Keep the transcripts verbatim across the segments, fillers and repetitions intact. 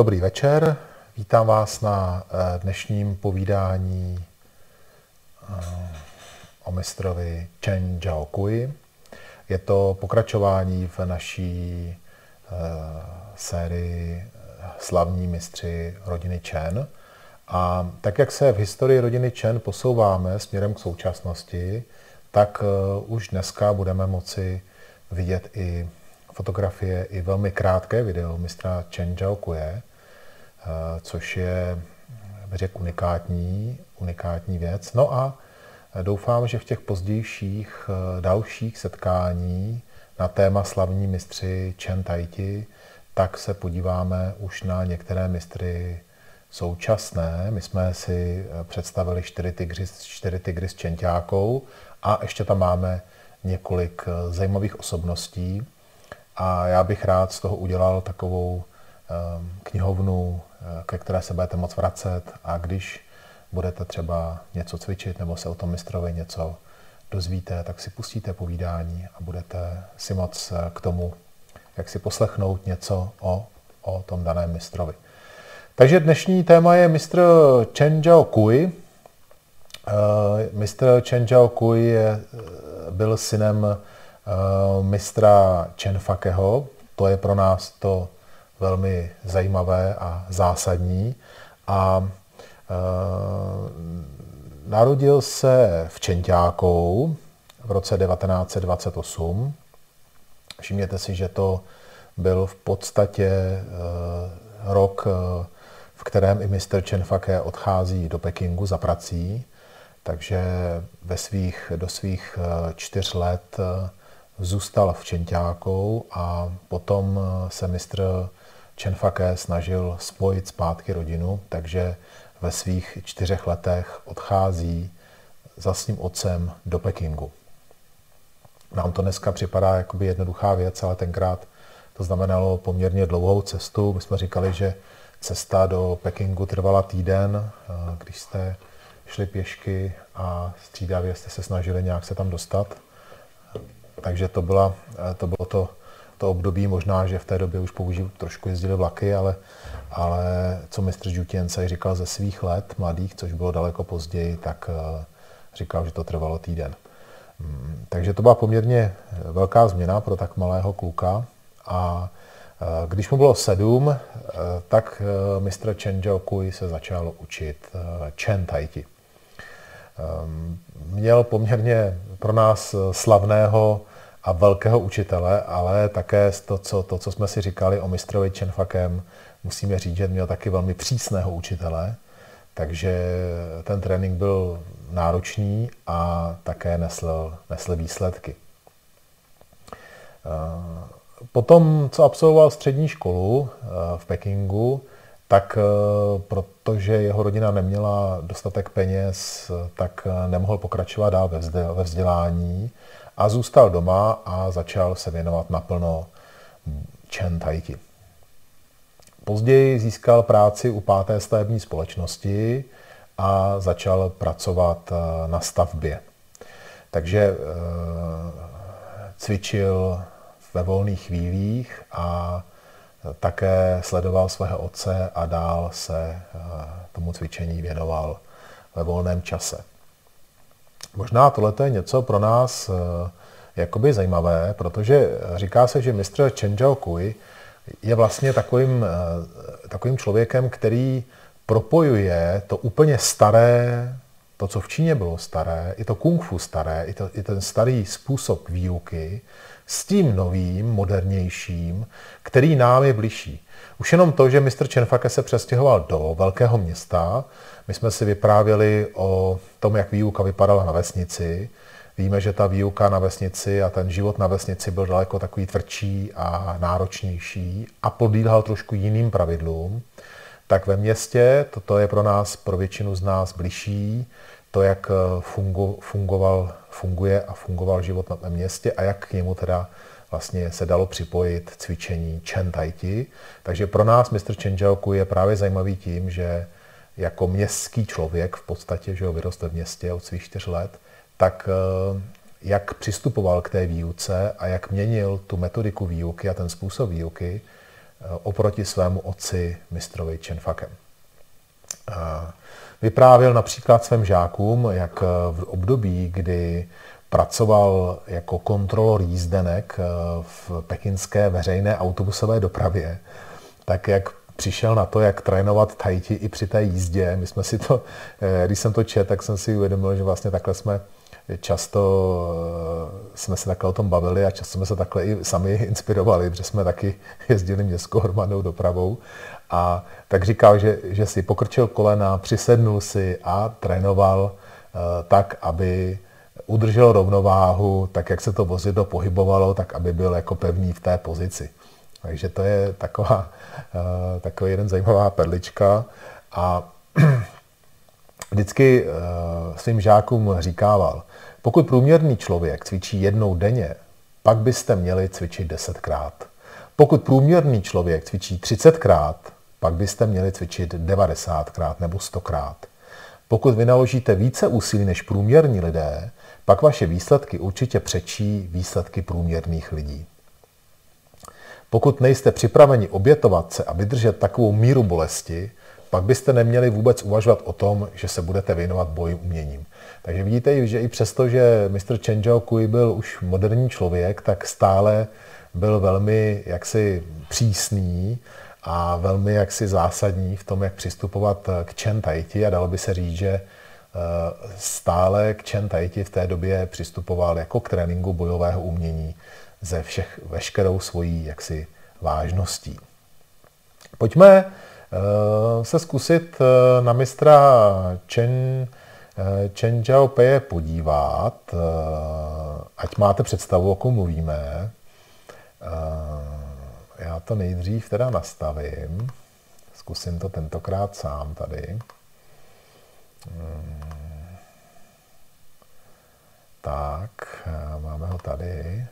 Dobrý večer, vítám vás na dnešním povídání o mistrovi Chen Zhaokui. Je to pokračování v naší sérii Slavní mistři rodiny Chen. A tak, jak se v historii rodiny Chen posouváme směrem k současnosti, tak už dneska budeme moci vidět i fotografie, i velmi krátké video mistra Chen Zhaokuje, což je, řekl, unikátní, unikátní věc. No a doufám, že v těch pozdějších dalších setkání na téma slavní mistři Chen Taiti, tak se podíváme už na některé mistry současné. My jsme si představili čtyři tygři, čtyři tygři s Čenťákou a ještě tam máme několik zajímavých osobností. A já bych rád z toho udělal takovou knihovnu, ke které se budete moc vracet, a když budete třeba něco cvičit nebo se o tom mistrovi něco dozvíte, tak si pustíte povídání a budete si moc k tomu, jak si poslechnout něco o, o tom daném mistrovi. Takže dnešní téma je mistr Chen Zhaokui. Mistr Chen Zhaokui byl synem mistra Chen Fakeho. To je pro nás to velmi zajímavé a zásadní. A e, narodil se v Čenťákou v roce devatenáct set dvacet osm. Všimněte si, že to byl v podstatě e, rok, e, v kterém i mistr Chen Fake odchází do Pekingu za prací. Takže ve svých, do svých e, čtyř let e, zůstal v Čenťákou a potom se mistr Chen Fake snažil spojit zpátky rodinu, takže ve svých čtyřech letech odchází za svým otcem do Pekingu. Nám to dneska připadá jakoby jednoduchá věc, ale tenkrát to znamenalo poměrně dlouhou cestu. My jsme říkali, že cesta do Pekingu trvala týden, když jste šli pěšky a střídavě jste se snažili nějak se tam dostat. Takže to, byla, to bylo to, to období, možná, že v té době už použil, trošku jezdili vlaky, ale, ale co mistr Žutiencej říkal ze svých let mladých, což bylo daleko později, tak říkal, že to trvalo týden. Takže to byla poměrně velká změna pro tak malého kluka. A když mu bylo sedm, tak mistr Chen Zhaokui se začal učit Chen Taiti. Měl poměrně pro nás slavného a velkého učitele, ale také to, co, to, co jsme si říkali o mistrovi Chen Fakem, musíme říct, že měl taky velmi přísného učitele, takže ten trénink byl náročný a také nesl, nesl výsledky. Potom, co absolvoval střední školu v Pekingu, tak protože jeho rodina neměla dostatek peněz, tak nemohl pokračovat dál ve vzdělání a zůstal doma a začal se věnovat naplno Chen Taiti. Později získal práci u páté stavební společnosti a začal pracovat na stavbě. Takže cvičil ve volných chvílích a také sledoval svého otce a dál se tomu cvičení věnoval ve volném čase. Možná tohle je něco pro nás jakoby zajímavé, protože říká se, že mistr Chen Zhaokui je vlastně takovým, takovým člověkem, který propojuje to úplně staré, to, co v Číně bylo staré, i to kung fu staré, i, to, i ten starý způsob výuky, s tím novým, modernějším, který nám je bližší. Už jenom to, že mistr Chen Fake se přestěhoval do velkého města. My jsme si vyprávěli o tom, jak výuka vypadala na vesnici. Víme, že ta výuka na vesnici a ten život na vesnici byl daleko takový tvrdší a náročnější a podléhal trošku jiným pravidlům. Tak ve městě, toto je pro nás, pro většinu z nás bližší, to, jak fungu, fungoval, funguje a fungoval život na tom městě a jak k němu teda vlastně se dalo připojit cvičení Chen Taiti. Takže pro nás mistr Chen Zhaokui je právě zajímavý tím, že jako městský člověk v podstatě, že ho vyrostl v městě od svých čtyř let, tak jak přistupoval k té výuce a jak měnil tu metodiku výuky a ten způsob výuky oproti svému otci, mistrovi Čenfakem. Vyprávěl například svým žákům, jak v období, kdy pracoval jako kontrolor jízdenek v pekinské veřejné autobusové dopravě, tak jak přišel na to, jak trénovat tajti i při té jízdě. My jsme si to, když jsem to četl, tak jsem si uvědomil, že vlastně takhle jsme často jsme se takhle o tom bavili a často jsme se takhle i sami inspirovali, protože jsme taky jezdili městskou hromadnou dopravou. A tak říkal, že, že si pokrčil kolena, přisednul si a trénoval tak, aby udržel rovnováhu, tak jak se to vozidlo pohybovalo, tak aby byl jako pevný v té pozici. Takže to je taková, takový jeden zajímavá perlička. A vždycky svým žákům říkával, pokud průměrný člověk cvičí jednou denně, pak byste měli cvičit desetkrát. Pokud průměrný člověk cvičí třicetkrát, pak byste měli cvičit devadesátkrát nebo stokrát. Pokud vynaložíte více úsilí než průměrní lidé, pak vaše výsledky určitě přečí výsledky průměrných lidí. Pokud nejste připraveni obětovat se a vydržet takovou míru bolesti, pak byste neměli vůbec uvažovat o tom, že se budete věnovat boji uměním. Takže vidíte, že i přesto, že mistr Chen Zhaokui byl už moderní člověk, tak stále byl velmi jaksi přísný a velmi jaksi zásadní v tom, jak přistupovat k Chen Taiti, a dalo by se říct, že stále k Chen Taiti v té době přistupoval jako k tréninku bojového umění ze všech, veškerou svojí jaksi vážností. Pojďme uh, se zkusit uh, na mistra Chen, uh, Chen Zhaopei podívat, uh, ať máte představu, o kom mluvíme. Uh, já to nejdřív teda nastavím. Zkusím to tentokrát sám tady. Hmm. Tak, uh, máme ho tady.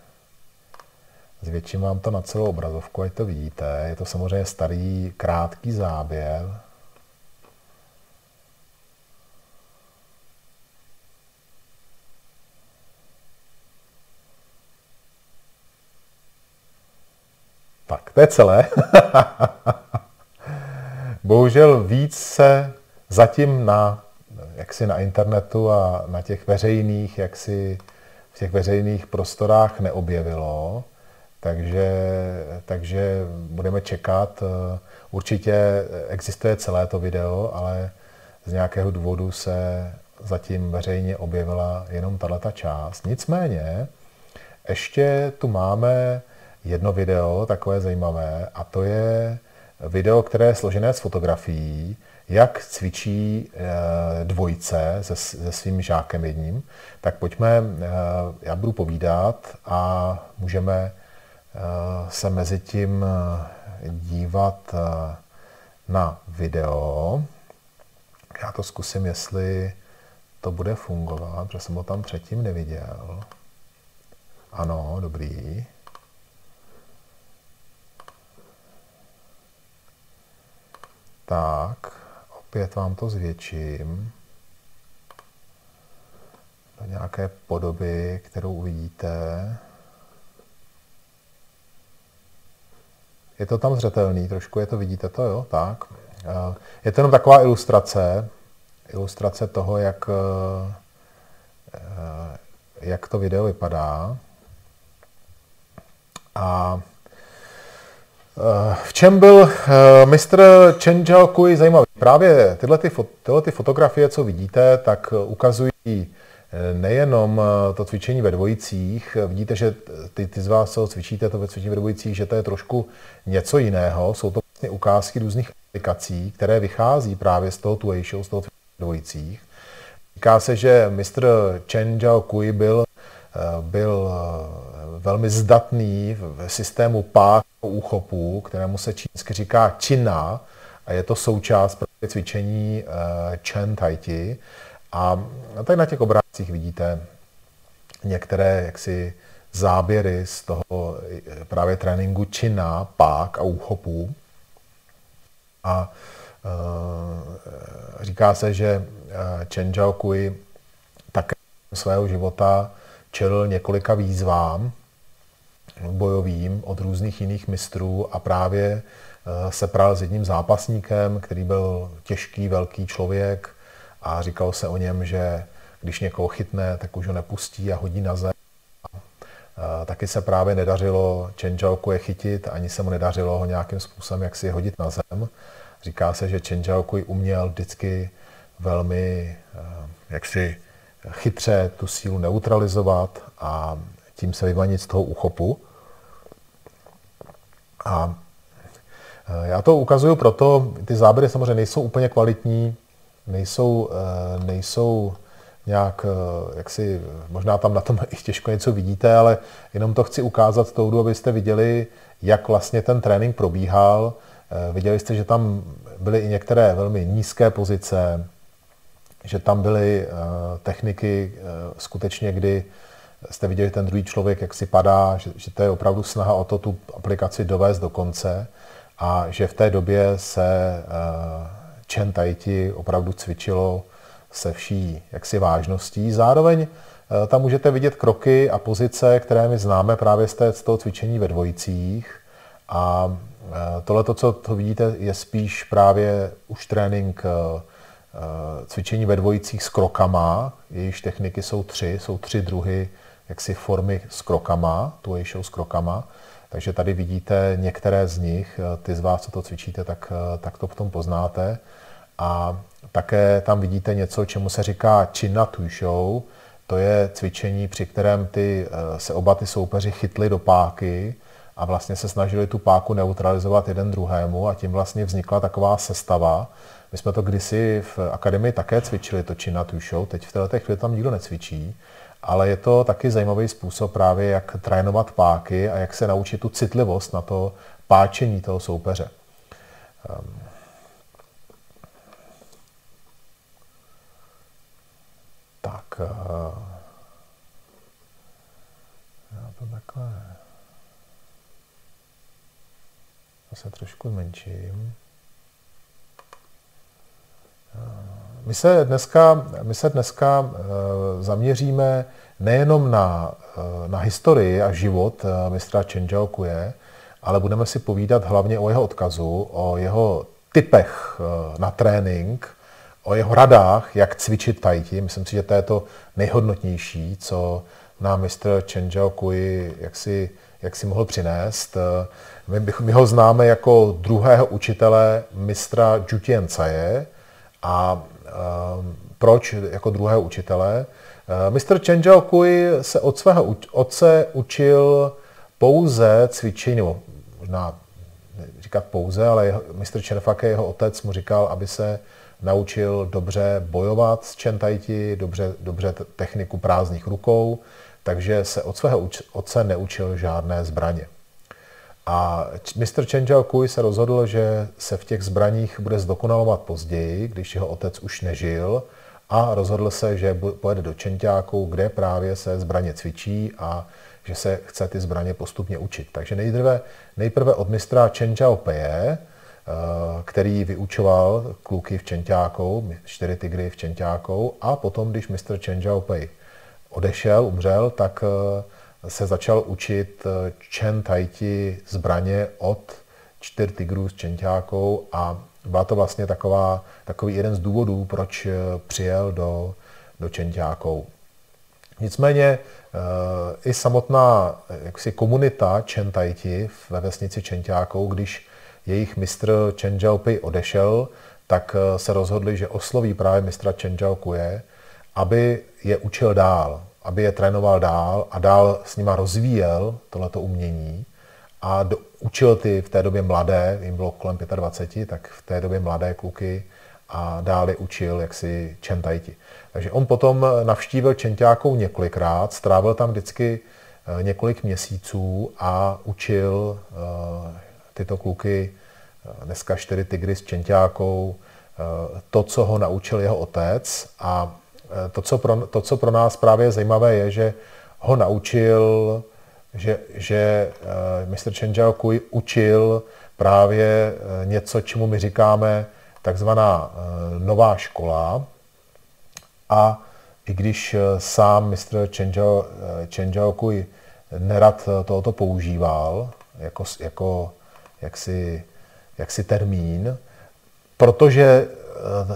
Zvětším vám to na celou obrazovku, ať to vidíte. Je to samozřejmě starý, krátký záběr. Tak, to je celé. Bohužel víc se zatím na, jaksi na internetu a na těch veřejných, jaksi v těch veřejných prostorách neobjevilo. Takže, takže budeme čekat. Určitě existuje celé to video, ale z nějakého důvodu se zatím veřejně objevila jenom tato část. Nicméně ještě tu máme jedno video, takové zajímavé, a to je video, které je složené z fotografií, jak cvičí dvojice se, se svým žákem jedním. Tak pojďme, já budu povídat a můžeme se mezi tím dívat na video. Já to zkusím, jestli to bude fungovat, protože jsem ho tam předtím neviděl. Ano, dobrý. Tak, opět vám to zvětším do nějaké podoby, kterou uvidíte. Je to tam zřetelný, trošku je to, vidíte to, jo? Tak. Je to jenom taková ilustrace, ilustrace toho, jak, jak to video vypadá. A v čem byl mistr Chen Zhaokui zajímavý? Právě tyhle, ty, tyhle ty fotografie, co vidíte, tak ukazují nejenom to cvičení ve dvojicích. Vidíte, že ty, ty z vás, co cvičíte to ve cvičení ve dvojicích, že to je trošku něco jiného. Jsou to vlastně ukázky různých aplikací, které vychází právě z toho tuejšou, z toho cvičení ve dvojicích. Říká se, že mistr Chen Zhaokui byl, byl velmi zdatný v systému pák úchopů, kterému se čínsky říká čina, a je to součást cvičení Chen Taiti. A tady na těch obrázcích vidíte některé jaksi záběry z toho právě tréninku čina, pák a úchopů. A e, říká se, že Chen Zhaokui také svého života čelil několika výzvám bojovým od různých jiných mistrů a právě se prál s jedním zápasníkem, který byl těžký, velký člověk a říkalo se o něm, že když někoho chytne, tak už ho nepustí a hodí na zem. Taky se právě nedařilo Chen Zhaokuje chytit, ani se mu nedařilo ho nějakým způsobem, jak si je hodit na zem. Říká se, že Chen Zhaokuje uměl vždycky velmi jaksi chytře tu sílu neutralizovat a tím se vymanit z toho úchopu. A já to ukazuju proto, ty záběry samozřejmě nejsou úplně kvalitní, nejsou, nejsou nějak, jak si, možná tam na tom i těžko něco vidíte, ale jenom to chci ukázat z toho důvodu, abyste viděli, jak vlastně ten trénink probíhal. Viděli jste, že tam byly i některé velmi nízké pozice, že tam byly techniky skutečně, kdy jste viděli, že ten druhý člověk jak si padá, že, že to je opravdu snaha o to tu aplikaci dovést do konce a že v té době se Chen Tai Chi opravdu cvičilo se vší jaksi vážností. Zároveň tam můžete vidět kroky a pozice, které my známe právě z, té, z toho cvičení ve dvojicích. A tohle, co to vidíte, je spíš právě už trénink cvičení ve dvojicích s krokama. Jejíž techniky jsou tři, jsou tři druhy jaksi formy s krokama, tu jejíž s krokama. Takže tady vidíte některé z nich, ty z vás, co to cvičíte, tak, tak to potom poznáte. A také tam vidíte něco, čemu se říká Činna Tušou. To je cvičení, při kterém ty, se oba ty soupeři chytli do páky a vlastně se snažili tu páku neutralizovat jeden druhému a tím vlastně vznikla taková sestava. My jsme to kdysi v akademii také cvičili, to Činna Tušou, teď v této chvíli tam nikdo necvičí, ale je to taky zajímavý způsob právě, jak trénovat páky a jak se naučit tu citlivost na to páčení toho soupeře. Tak, já to takhle zase trošku zmenším. My se dneska, my se dneska zaměříme nejenom na, na historii a život mistra Chen Zhaokuje, ale budeme si povídat hlavně o jeho odkazu, o jeho tipech na trénink, o jeho radách, jak cvičit tai chi. Myslím si, že to je to nejhodnotnější, co nám mistr Chen Zhaokuje jak si, jak si mohl přinést. My, bych, my ho známe jako druhého učitele mistra Zhu Tiancaje a e, proč jako druhého učitele? E, mistr Chen Zhaokuje se od svého otce učil pouze cvičení, nebo možná říkat pouze, ale mistr Chen Fake, jeho otec, mu říkal, aby se naučil dobře bojovat s Chen Tai Chi, dobře, dobře techniku prázdných rukou, takže se od svého otce neučil žádné zbraně. A mistr Chen Zhaokuje se rozhodl, že se v těch zbraních bude zdokonalovat později, když jeho otec už nežil, a rozhodl se, že pojede do Čenťáku, kde právě se zbraně cvičí a že se chce ty zbraně postupně učit. Takže nejdříve, nejprve od mistra Chen Zhaopeye, který vyučoval kluky v Čenťáku, čtyři tygry v Čenťáku, a potom, když mistr Chen Zhaopej odešel, umřel, tak se začal učit Chen Tai Chi zbraně od čtyř tygrů s Čenťáku a byla to vlastně taková, takový jeden z důvodů, proč přijel do, do Čenťáku. Nicméně i samotná jaksi, komunita Chen Tai Chi ve vesnici Čenťáku, když jejich mistr Chen Zhaopej odešel, tak se rozhodli, že osloví právě mistra Chen Zhaokuje, aby je učil dál, aby je trénoval dál a dál s nima rozvíjel tohleto umění a do, učil ty v té době mladé, jim bylo kolem dvacet pět, tak v té době mladé kluky a dále učil jaksi Chen Tai Chi. Takže on potom navštívil Čenťáku několikrát, strávil tam vždycky několik měsíců a učil tyto kluky, dneska čtyři tygry s Čenťákou, to, co ho naučil jeho otec. A to, co pro, to, co pro nás právě zajímavé, je, že ho naučil, že, že mistr Chen Zhaokuje učil právě něco, čemu my říkáme takzvaná nová škola. A i když sám mistr Chen Zhaokuje nerad tohoto používal jako, jako jaksi, jaksi termín, protože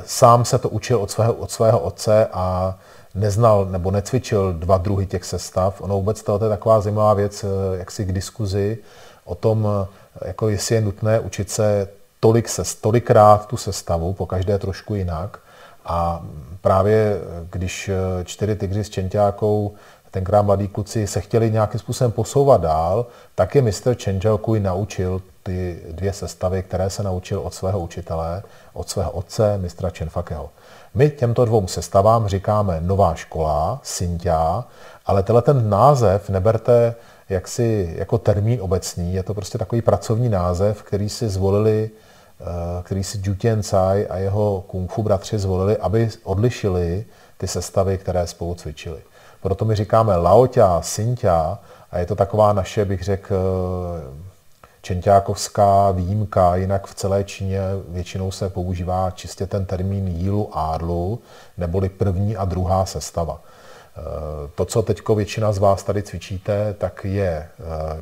sám se to učil od svého, od svého otce a neznal nebo necvičil dva druhy těch sestav. Ono vůbec to je taková zajímavá věc jaksi k diskuzi o tom, jako jestli je nutné učit se tolik sest, tolikrát tu sestavu, po každé trošku jinak. A právě když čtyři tygři s Čenťákou, tenkrát mladí kluci, se chtěli nějakým způsobem posouvat dál, tak je mistr Čenťákuj naučil ty dvě sestavy, které se naučil od svého učitele, od svého otce, mistra Čenfakeho. My těmto dvou sestavám říkáme nová škola, Sintia, ale tenhle ten název neberte jaksi jako termín obecný, je to prostě takový pracovní název, který si zvolili, který si Ju Tien-Tsai a jeho kung fu bratři zvolili, aby odlišili ty sestavy, které spolu cvičili. Proto my říkáme Laoťa, Sintia a je to taková naše, bych řekl, čenťákovská výjimka, jinak v celé Číně většinou se používá čistě ten termín jílu ádlu, neboli první a druhá sestava. To, co teď většina z vás tady cvičíte, tak je,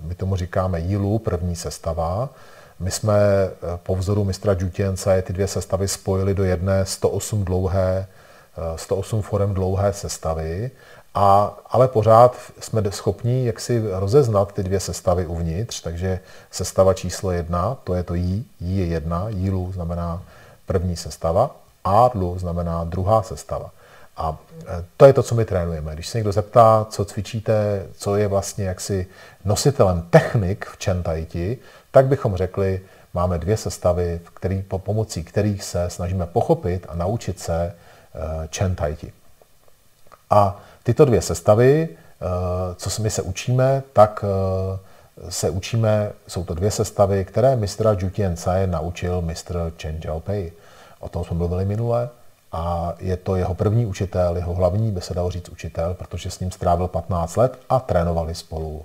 my tomu říkáme jílu, první sestava. My jsme po vzoru mistra Ju Tien-Tsaje ty dvě sestavy spojili do jedné sto osm dlouhé, sto osm forem dlouhé sestavy, A, ale pořád jsme schopni jaksi rozeznat ty dvě sestavy uvnitř, takže sestava číslo jedna, to je to jí, jí je jedna, jílu znamená první sestava, ádlu znamená druhá sestava. A to je to, co my trénujeme. Když se někdo zeptá, co cvičíte, co je vlastně jaksi nositelem technik v Čen Tai Ti, tak bychom řekli, máme dvě sestavy, který, po pomocí kterých se snažíme pochopit a naučit se Čen Tai Ti. A tyto dvě sestavy, co my se učíme, tak se učíme, jsou to dvě sestavy, které mistra Ju Tien-Tsaje naučil mistr Chen Zhaopei. O tom jsme mluvili minule a je to jeho první učitel, jeho hlavní, by se dalo říct učitel, protože s ním strávil patnáct let a trénovali spolu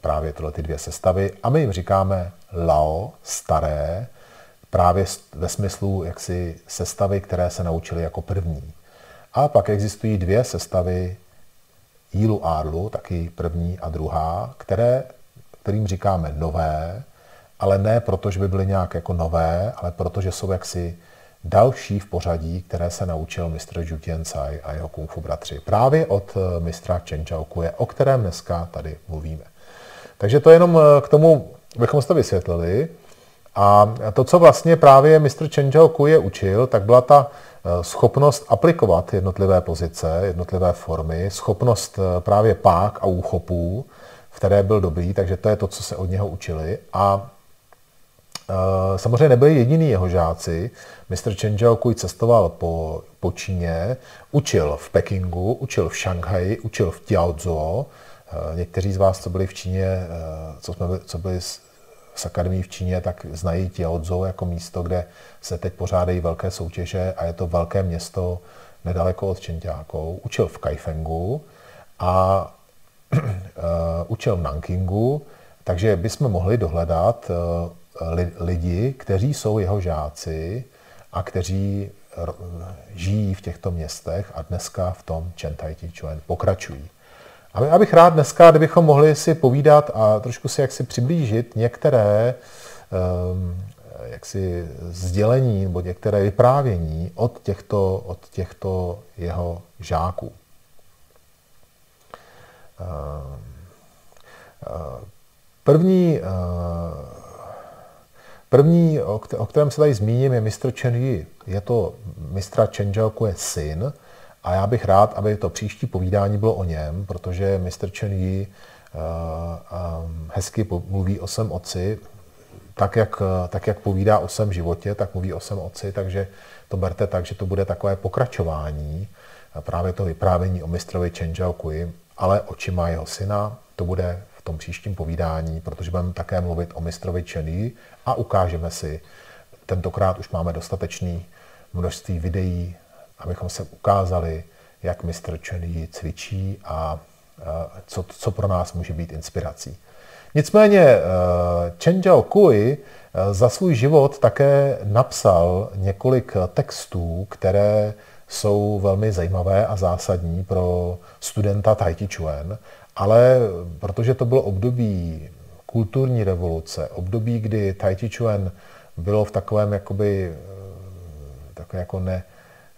právě tyhle ty dvě sestavy. A my jim říkáme Lao, staré, právě ve smyslu jaksi sestavy, které se naučili jako první. A pak existují dvě sestavy Jílu Árlu, taky první a druhá, které, kterým říkáme nové, ale ne proto, že by byly nějak jako nové, ale protože jsou jaksi další v pořadí, které se naučil mistr Ju Tien-Tsai a jeho kung fu bratři. Právě od mistra Chen Zhaokuje, o kterém dneska tady mluvíme. Takže to jenom k tomu, bychom to vysvětlili. A to, co vlastně právě mistr Chen Zhaokuje učil, tak byla ta schopnost aplikovat jednotlivé pozice, jednotlivé formy, schopnost právě pák a úchopů, v které byl dobrý, takže to je to, co se od něho učili. A e, samozřejmě nebyli jediní jeho žáci. mistr Chen Zhaokui cestoval po, po Číně, učil v Pekingu, učil v Šanghaji, učil v Tiaozhou. E, někteří z vás, co byli v Číně, e, co, jsme, co byli z akademii v Číně, tak znají Tiaozhou jako místo, kde se teď pořádají velké soutěže a je to velké město nedaleko od Čenťákou. Učil v Kaifengu a uh, učil v Nankingu, takže bychom mohli dohledat uh, li, lidi, kteří jsou jeho žáci a kteří uh, žijí v těchto městech a dneska v tom Čen Tai Ti Chuan pokračují. Já bych rád dneska, kdybychom mohli si povídat a trošku si jaksi přiblížit některé um, jaksi sdělení nebo některé vyprávění od těchto, od těchto jeho žáků. První, první o kterém se tady zmíním, je mistr Chen Yi. Je to mistra Chen Zhaokuje syn. A já bych rád, aby to příští povídání bylo o něm, protože mistr Chen Yi hezky mluví o svém otci, tak jak, tak jak povídá o svém životě, tak mluví o svém otci, takže to berte tak, že to bude takové pokračování, právě to vyprávění o mistrovi Chen Zhaokui, ale očima jeho syna, to bude v tom příštím povídání, protože budeme také mluvit o mistrovi Chen Yi a ukážeme si, tentokrát už máme dostatečný množství videí, abychom se ukázali, jak mistr Chen Yi cvičí a co, co pro nás může být inspirací. Nicméně Chen Zhaokui za svůj život také napsal několik textů, které jsou velmi zajímavé a zásadní pro studenta Tai Ti Chuan. Ale protože to bylo období kulturní revoluce, období, kdy Tai Chi Chuan bylo v takovém jakoby, takové jako ne,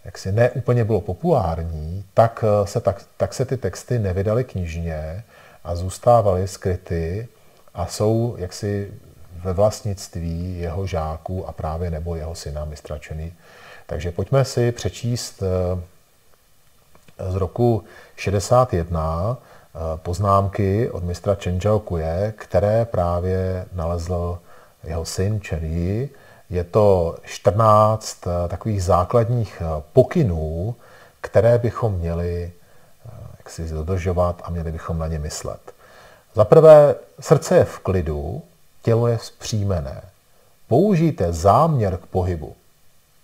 jak si ne úplně bylo populární, tak se, tak, tak se ty texty nevydaly knižně a zůstávaly skryty a jsou jaksi ve vlastnictví jeho žáků a právě nebo jeho syna mistra Čeny. Takže pojďme si přečíst z roku šedesát jedna poznámky od mistra Chen Zhaokuje, které právě nalezl jeho syn Chen Yi. Je to čtrnáct takových základních pokynů, které bychom měli jaksi dodržovat a měli bychom na ně myslet. Za prvé, srdce je v klidu, tělo je vzpřímené. Použijte záměr k pohybu.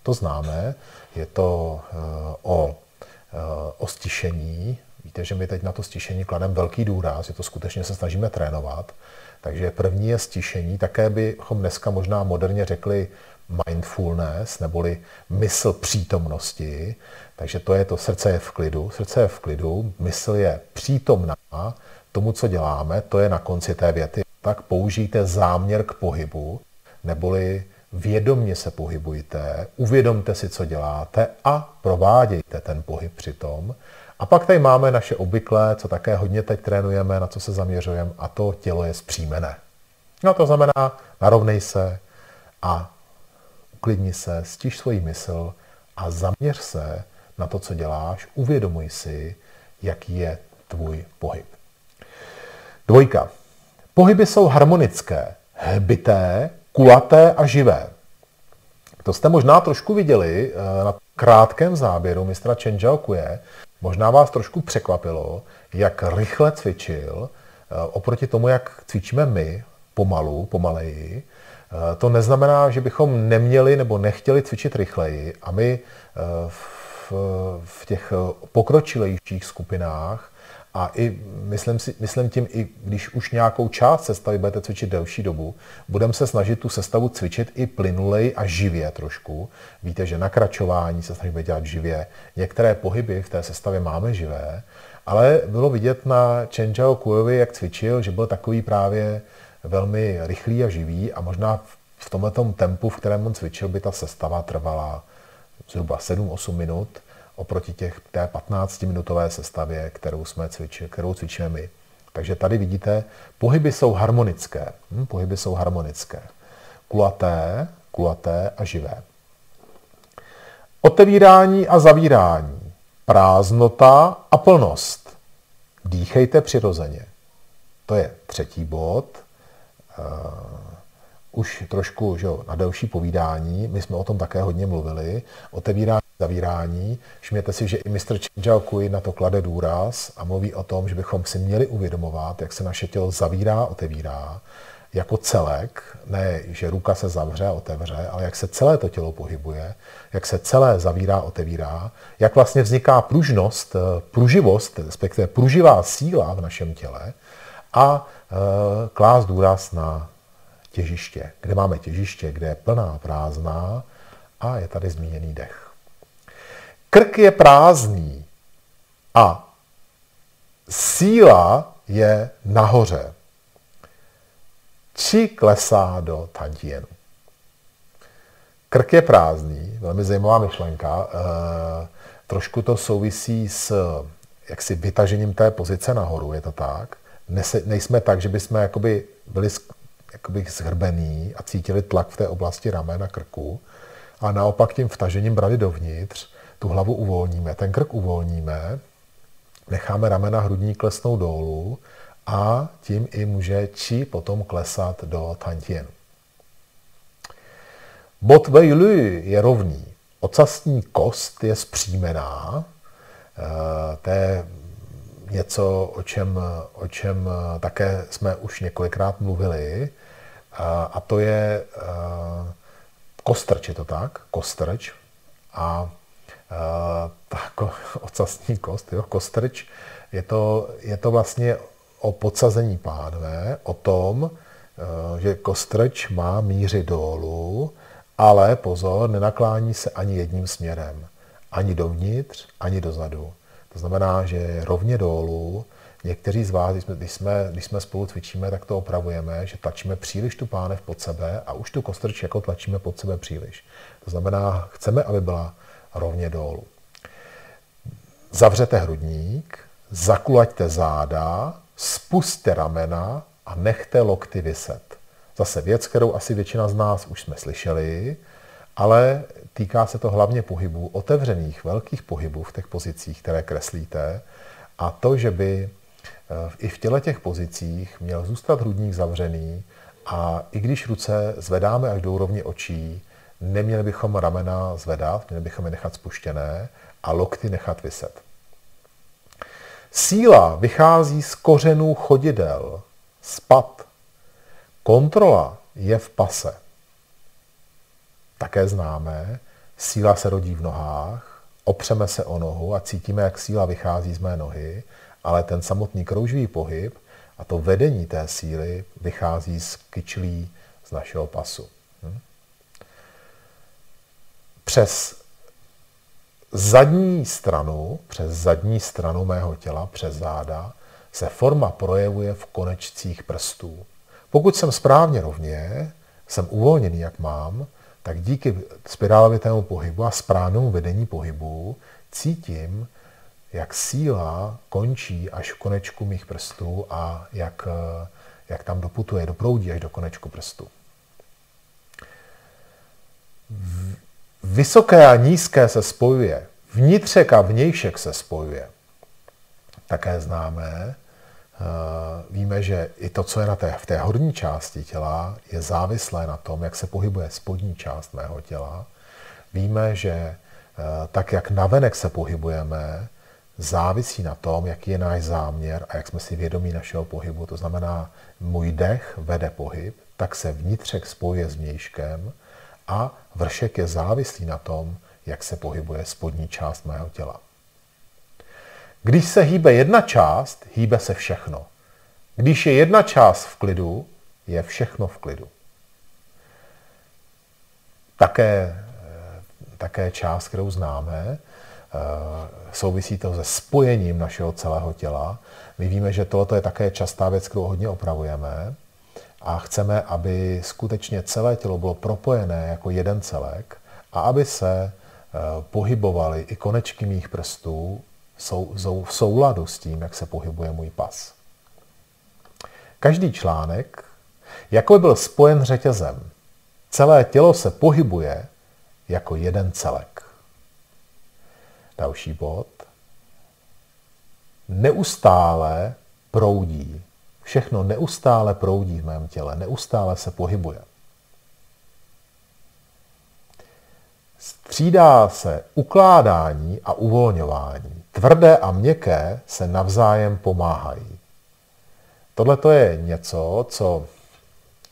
To známe, je to o, o stišení. Víte, že my teď na to stišení klademe velký důraz, je to skutečně se snažíme trénovat. Takže první je stišení, také bychom dneska možná moderně řekli mindfulness, neboli mysl přítomnosti. Takže to je to, srdce je v klidu, srdce je v klidu, mysl je přítomná tomu, co děláme, to je na konci té věty. Tak použijte záměr k pohybu, neboli vědomně se pohybujte, uvědomte si, co děláte a provádějte ten pohyb přitom. A pak tady máme naše obvyklé, co také hodně teď trénujeme, na co se zaměřujeme, a to tělo je zpřímené. No to znamená, narovnej se a uklidni se, stiš svoji mysl a zaměř se na to, co děláš, uvědomuj si, jaký je tvůj pohyb. Dvojka. Pohyby jsou harmonické, hbité, kulaté a živé. To jste možná trošku viděli na krátkém záběru mistra Chen Zhaokuje. Možná vás trošku překvapilo, jak rychle cvičil oproti tomu, jak cvičíme my, pomalu, pomaleji. To neznamená, že bychom neměli nebo nechtěli cvičit rychleji a my v, v těch pokročilejších skupinách a i, myslím, si, myslím tím, i když už nějakou část sestavy budete cvičit delší dobu, budeme se snažit tu sestavu cvičit i plynulej a živě trošku. Víte, že nakračování se snažíme dělat živě. Některé pohyby v té sestavě máme živé, ale bylo vidět na Chen Zhaokujovi, jak cvičil, že byl takový právě velmi rychlý a živý a možná v tomhletom tempu, v kterém on cvičil, by ta sestava trvala zhruba sedm osm minut. Oproti těch, té patnáctiminutové sestavě, kterou jsme cvičili, kterou cvičíme my. Takže tady vidíte, pohyby jsou harmonické. Hm? Pohyby jsou harmonické. Kulaté, kulaté a živé. Otevírání a zavírání. Prázdnota a plnost. Dýchejte přirozeně. To je třetí bod. Uh... Už trošku že jo, na delší povídání, my jsme o tom také hodně mluvili, otevírání, zavírání. Všimněte si, že i mistr Chen Zhaokuj na to klade důraz a mluví o tom, že bychom si měli uvědomovat, jak se naše tělo zavírá, otevírá, jako celek, ne, že ruka se zavře a otevře, ale jak se celé to tělo pohybuje, jak se celé zavírá, otevírá, jak vlastně vzniká pružnost, pruživost, respektive pruživá síla v našem těle a e, klást důraz na těžiště, kde máme těžiště, kde je plná prázdná a je tady zmíněný dech. Krk je prázdný a síla je nahoře. Či klesá do tadienu. Krk je prázdný, velmi zajímavá myšlenka, e, trošku to souvisí s jaksi vytažením té pozice nahoru, je to tak. Nese, nejsme tak, že bychom jakoby byli jakoby zhrbený a cítili tlak v té oblasti ramen a krku a naopak tím vtažením brady dovnitř tu hlavu uvolníme, ten krk uvolníme, necháme ramena hrudní klesnout dolů a tím i může chi potom klesat do tantien. Bod Wei Lu je rovný. Ocasní kost je zpřímená. E, to je něco, o čem, o čem také jsme už několikrát mluvili. A to je kostrč, je to tak? Kostrč. A ta ocasní kost, jo, kostrč, je to, je to vlastně o podsazení pánve, o tom, že kostrč má mířit dolů, ale pozor, nenaklání se ani jedním směrem. Ani dovnitř, ani dozadu. To znamená, že je rovně dolů, Někteří z vás, když jsme, když jsme, když jsme spolu cvičíme, tak to opravujeme, že tlačíme příliš tu pánev pod sebe a už tu kostrč jako tlačíme pod sebe příliš. To znamená, chceme, aby byla rovně dolů. Zavřete hrudník, zakulaťte záda, spusťte ramena a nechte lokty viset. Zase věc, kterou asi většina z nás už jsme slyšeli, ale týká se to hlavně pohybů, otevřených velkých pohybů v těch pozicích, které kreslíte, a to, že by i v těle těch pozicích měl zůstat hrudník zavřený a i když ruce zvedáme až do úrovně očí, neměli bychom ramena zvedat, měli bychom je nechat spuštěné a lokty nechat viset. Síla vychází z kořenů chodidel, z pat. Kontrola je v pase. Také známe, síla se rodí v nohách, opřeme se o nohu a cítíme, jak síla vychází z mé nohy, ale ten samotný krouživý pohyb a to vedení té síly vychází z kyčlí, z našeho pasu. Přes zadní stranu, přes zadní stranu mého těla, přes záda, se forma projevuje v konečcích prstů. Pokud jsem správně rovně, jsem uvolněný, jak mám, tak díky spirálovitému pohybu a správnému vedení pohybu cítím, jak síla končí až v konečku mých prstů a jak, jak tam doputuje, doproudí až do konečku prstů. Vysoké a nízké se spojuje, vnitřek a vnějšek se spojuje. Také známe, víme, že i to, co je na té, v té horní části těla, je závislé na tom, jak se pohybuje spodní část mého těla. Víme, že tak, jak navenek se pohybujeme, závisí na tom, jaký je náš záměr a jak jsme si vědomí našeho pohybu. To znamená, můj dech vede pohyb, tak se vnitřek spojuje s vnějškem a vršek je závislý na tom, jak se pohybuje spodní část mého těla. Když se hýbe jedna část, hýbe se všechno. Když je jedna část v klidu, je všechno v klidu. Také, také část, kterou známe, souvisí to se spojením našeho celého těla. My víme, že tohle je také častá věc, kterou hodně opravujeme a chceme, aby skutečně celé tělo bylo propojené jako jeden celek a aby se pohybovaly i konečky mých prstů v souladu s tím, jak se pohybuje můj pas. Každý článek, jako by byl spojen řetězem, celé tělo se pohybuje jako jeden celek. Další bod. Neustále proudí. Všechno neustále proudí v mém těle, neustále se pohybuje. Střídá se ukládání a uvolňování. Tvrdé a měkké se navzájem pomáhají. Tohle to je něco, co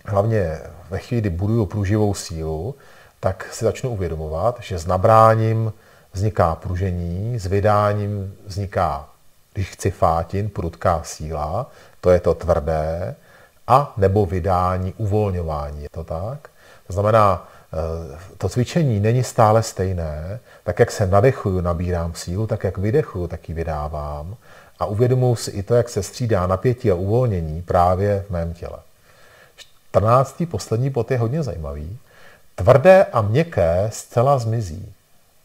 hlavně ve chvíli, kdy buduju pruživou sílu, tak si začnu uvědomovat, že s nabráním vzniká pružení, s vydáním vzniká, když chci fátin, prudká síla, to je to tvrdé, a nebo vydání, uvolňování, je to tak? To znamená, to cvičení není stále stejné, tak jak se nadechuju, nabírám sílu, tak jak vydechuju, tak ji vydávám a uvědomuji si i to, jak se střídá napětí a uvolnění právě v mém těle. čtrnáctý poslední bod je hodně zajímavý. Tvrdé a měkké zcela zmizí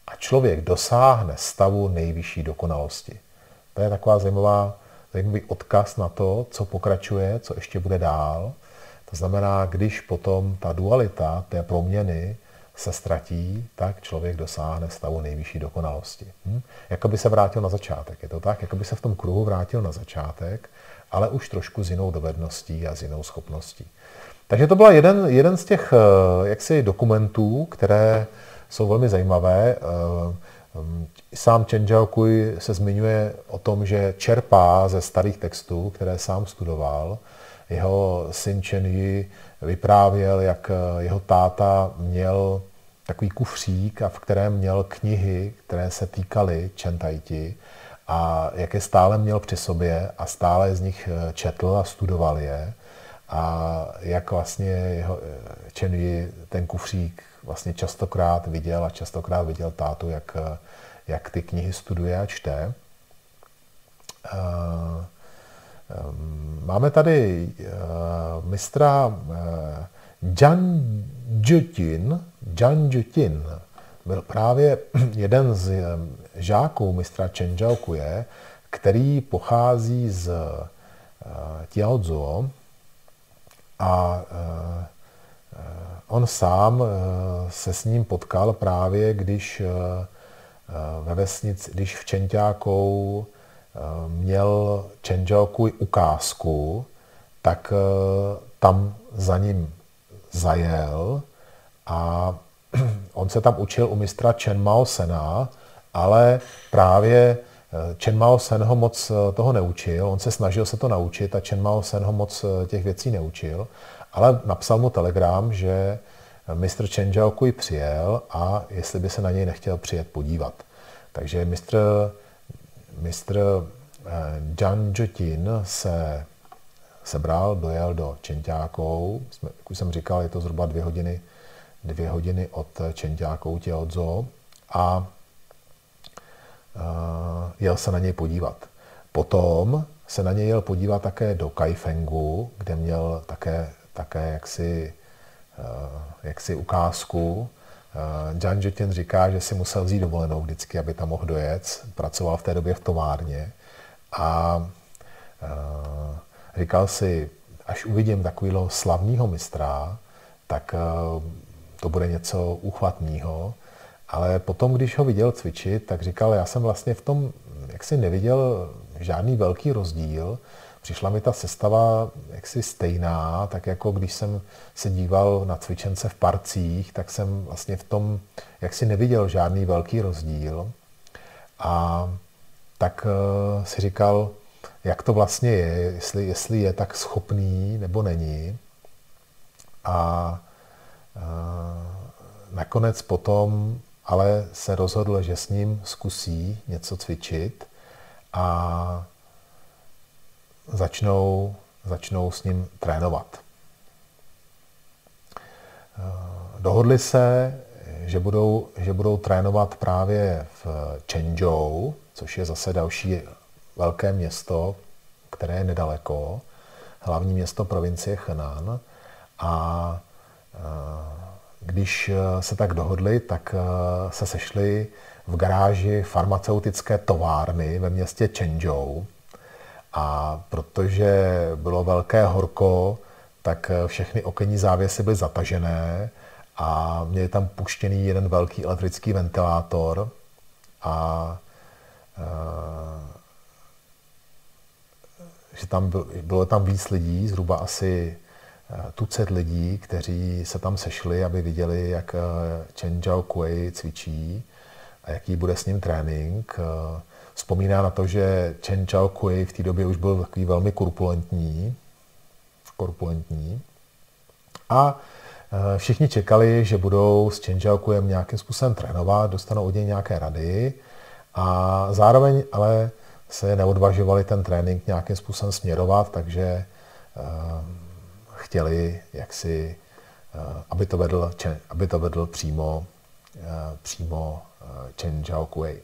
a člověk dosáhne stavu nejvyšší dokonalosti. To je taková zajímavá, zajímavý odkaz na to, co pokračuje, co ještě bude dál. To znamená, když potom ta dualita té proměny se ztratí, tak člověk dosáhne stavu nejvyšší dokonalosti. Hm? Jakoby se vrátil na začátek, je to tak? Jakoby se v tom kruhu vrátil na začátek, ale už trošku s jinou dovedností a s jinou schopností. Takže to byl jeden, jeden z těch jaksi dokumentů, které jsou velmi zajímavé. Sám Chen Zhaokui se zmiňuje o tom, že čerpá ze starých textů, které sám studoval. Jeho syn Chen Yi vyprávěl, jak jeho táta měl takový kufřík, a v kterém měl knihy, které se týkaly Chen Taiti a jak je stále měl při sobě a stále z nich četl a studoval je. A jak vlastně jeho, Chen Yi ten kufřík vlastně častokrát viděl a častokrát viděl tátu, jak, jak ty knihy studuje a čte. Uh, Máme tady uh, mistra uh, Zhang Jiutin. Zhang Jiutin byl právě jeden z um, žáků mistra Chen Zhaokue, který pochází z uh, Tiaozuo a uh, on sám uh, se s ním potkal právě, když uh, ve vesnici, když v Čenťákou měl Chen Zhaokui ukázku, tak tam za ním zajel a on se tam učil u mistra Chen Maosena, ale právě Chen Maosen ho moc toho neučil, on se snažil se to naučit a Chen Maosen ho moc těch věcí neučil, ale napsal mu telegram, že mistr Chen Zhaokui přijel a jestli by se na něj nechtěl přijet podívat. Takže mistr Mistr Zhang Jiutin se sebral, dojel do Čenťákou. Jak už jsem říkal, je to zhruba dvě hodiny, dvě hodiny od Čenťákou Tiaozuo a jel se na něj podívat. Potom se na něj jel podívat také do Kaifengu, kde měl také, také jaksi, jaksi ukázku. Zhang Jiutin říká, že si musel vzít dovolenou vždycky, aby tam mohl dojet. Pracoval v té době v továrně a říkal si, až uvidím takového slavného mistra, tak to bude něco úchvatného. Ale potom, když ho viděl cvičit, tak říkal, já jsem vlastně v tom, jak si neviděl žádný velký rozdíl. Přišla mi ta sestava jaksi stejná, tak jako když jsem se díval na cvičence v parcích, tak jsem vlastně v tom jaksi neviděl žádný velký rozdíl. A tak uh, si říkal, jak to vlastně je, jestli, jestli je tak schopný nebo není. A uh, nakonec potom ale se rozhodl, že s ním zkusí něco cvičit a Začnou, začnou s ním trénovat. Dohodli se, že budou, že budou trénovat právě v Chenzhou, což je zase další velké město, které je nedaleko, hlavní město provincie Henan. A když se tak dohodli, tak se sešli v garáži farmaceutické továrny ve městě Chenzhou. A protože bylo velké horko, tak všechny okenní závěsy byly zatažené a měli tam puštěný jeden velký elektrický ventilátor. A že tam bylo, bylo tam víc lidí, zhruba asi tucet lidí, kteří se tam sešli, aby viděli, jak Chen Zhaokui cvičí a jaký bude s ním trénink. Vzpomíná na to, že Chen Zhaokui v té době už byl takový velmi korpulentní. korpulentní. A všichni čekali, že budou s Chen Zhaokuiem nějakým způsobem trénovat, dostanou od něj nějaké rady a zároveň ale se neodvažovali ten trénink nějakým způsobem směrovat, takže chtěli, jaksi, aby to vedl, aby to vedl přímo, přímo Chen Zhaokui.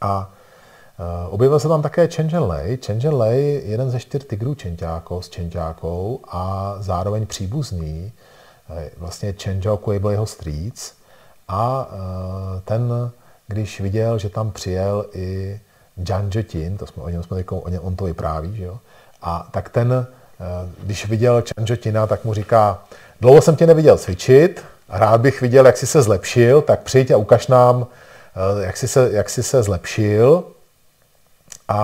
A objevil se tam také Chen Zhenlei. Chen Zhenlei, jeden ze čtyř tigrů Čenťáko, s Čenťákou a zároveň příbuzný. Vlastně Chen Zhaokui byl jeho strýc. A ten, když viděl, že tam přijel i Zhang Jiutin, to jsme o něm jsme říkali, on to vypráví, že jo? A tak ten, když viděl Zhang Jiutina, tak mu říká, dlouho jsem tě neviděl cvičit, rád bych viděl, jak jsi se zlepšil, tak přijď a ukaž nám, Jak jsi, se, jak jsi se zlepšil. A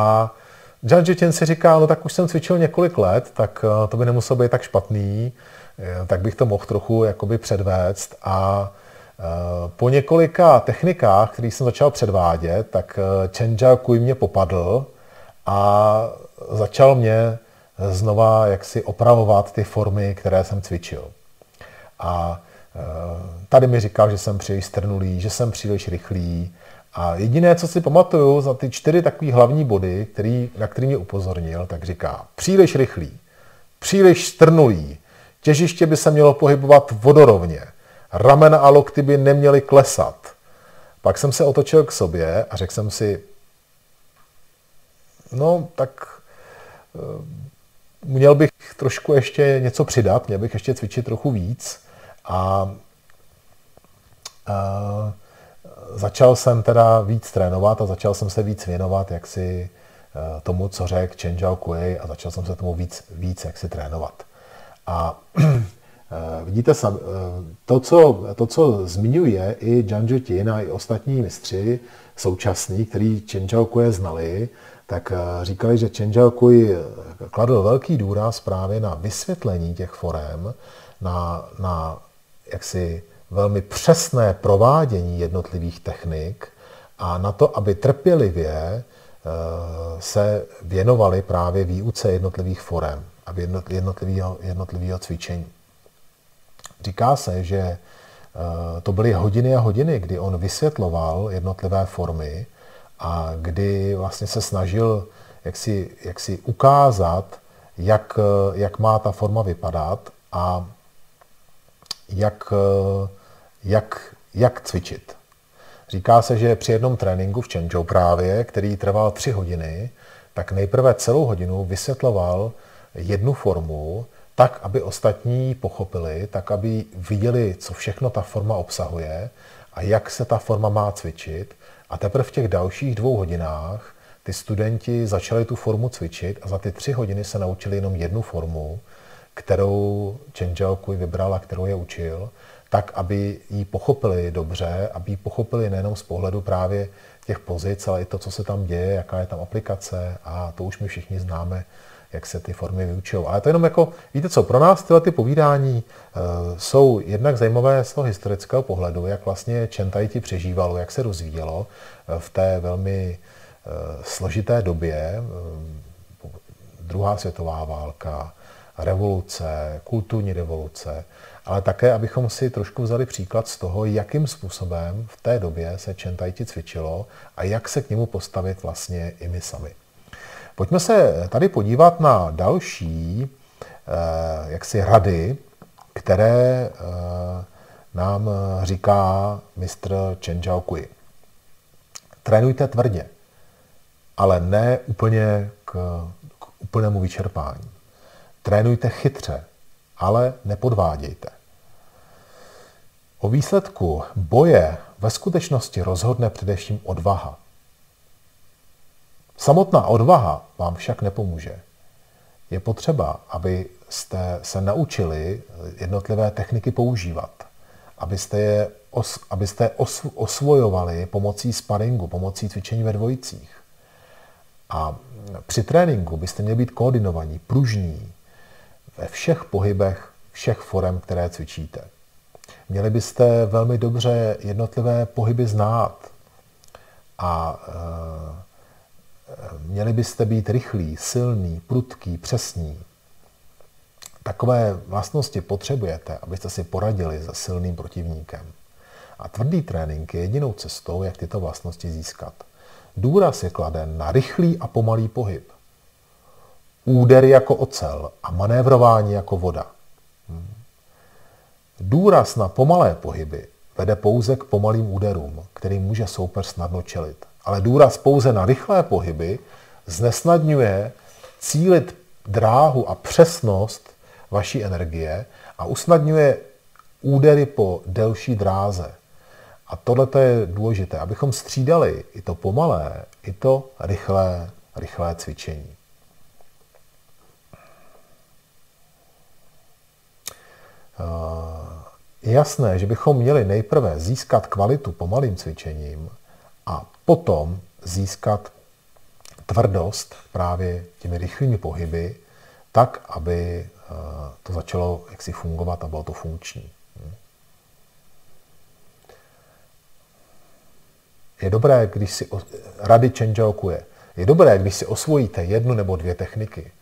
Zhang Jiutin si říká, no tak už jsem cvičil několik let, tak to by nemuselo být tak špatný, tak bych to mohl trochu jakoby předvést. A po několika technikách, které jsem začal předvádět, tak Chen Zhaokui mě popadl a začal mě znova jaksi opravovat ty formy, které jsem cvičil. A tady mi říkal, že jsem příliš strnulý, že jsem příliš rychlý. A jediné, co si pamatuju za ty čtyři takové hlavní body, který, na který mě upozornil, tak říká příliš rychlý, příliš strnulý, těžiště by se mělo pohybovat vodorovně, ramena a lokty by neměly klesat. Pak jsem se otočil k sobě a řekl jsem si, no tak Měl bych trošku ještě něco přidat, měl bych ještě cvičit trochu víc a, a začal jsem teda víc trénovat a začal jsem se víc věnovat jaksi tomu, co řekl Chen Zhaokui, a začal jsem se tomu víc, víc jaksi trénovat. A vidíte sami, to, co, to, co zmiňuje i Zhang Zhutin a i ostatní mistři současní, který Chen Zhaokui znali, tak říkali, že Chen Zhaokui kladl velký důraz právě na vysvětlení těch forem, na, na jaksi velmi přesné provádění jednotlivých technik a na to, aby trpělivě se věnovali právě výuce jednotlivých forem a jednotlivého, jednotlivého cvičení. Říká se, že to byly hodiny a hodiny, kdy on vysvětloval jednotlivé formy a kdy vlastně se snažil jaksi, jaksi ukázat, jak, jak má ta forma vypadat a jak, jak, jak cvičit. Říká se, že při jednom tréninku v Chenzhou právě, který trval tři hodiny, tak nejprve celou hodinu vysvětloval jednu formu tak, aby ostatní pochopili, tak, aby viděli, co všechno ta forma obsahuje a jak se ta forma má cvičit. A teprve v těch dalších dvou hodinách ty studenti začali tu formu cvičit a za ty tři hodiny se naučili jenom jednu formu, kterou Chen Zhaokui vybral a kterou je učil, tak, aby ji pochopili dobře, aby ji pochopili nejenom z pohledu právě těch pozic, ale i to, co se tam děje, jaká je tam aplikace, a to už my všichni známe, jak se ty formy vyučují. Ale to jenom jako, víte co, pro nás tyhle ty povídání uh, jsou jednak zajímavé z toho historického pohledu, jak vlastně Chen Taiti přežívalo, jak se rozvíjelo v té velmi uh, složité době, uh, druhá světová válka, revoluce, kulturní revoluce, ale také, abychom si trošku vzali příklad z toho, jakým způsobem v té době se Chen Taiti cvičilo a jak se k němu postavit vlastně i my sami. Pojďme se tady podívat na další eh, jaksi rady, které eh, nám říká mistr Chen Zhaokui. Trénujte tvrdě, ale ne úplně k, k úplnému vyčerpání. Trénujte chytře, ale nepodvádějte. O výsledku boje ve skutečnosti rozhodne především odvaha. Samotná odvaha vám však nepomůže. Je potřeba, abyste se naučili jednotlivé techniky používat, abyste je os, abyste osv, osvojovali pomocí sparingu, pomocí cvičení ve dvojicích. A při tréninku byste měli být koordinovaní, pružní ve všech pohybech, všech forem, které cvičíte. Měli byste velmi dobře jednotlivé pohyby znát a e, měli byste být rychlí, silní, prudký, přesní. Takové vlastnosti potřebujete, abyste si poradili se silným protivníkem. A tvrdý trénink je jedinou cestou, jak tyto vlastnosti získat. Důraz je kladen na rychlý a pomalý pohyb. Údery jako ocel a manévrování jako voda. Důraz na pomalé pohyby vede pouze k pomalým úderům, kterým může soupeř snadno čelit. Ale důraz pouze na rychlé pohyby znesnadňuje cílit dráhu a přesnost vaší energie a usnadňuje údery po delší dráze. A tohle je důležité, abychom střídali i to pomalé, i to rychlé, rychlé cvičení. Je jasné, že bychom měli nejprve získat kvalitu pomalým cvičením a potom získat tvrdost právě těmi rychlými pohyby, tak, aby to začalo jaksi fungovat a bylo to funkční. Je dobré, když si rady Chen Zhaokui, je dobré, když si osvojíte jednu nebo dvě techniky,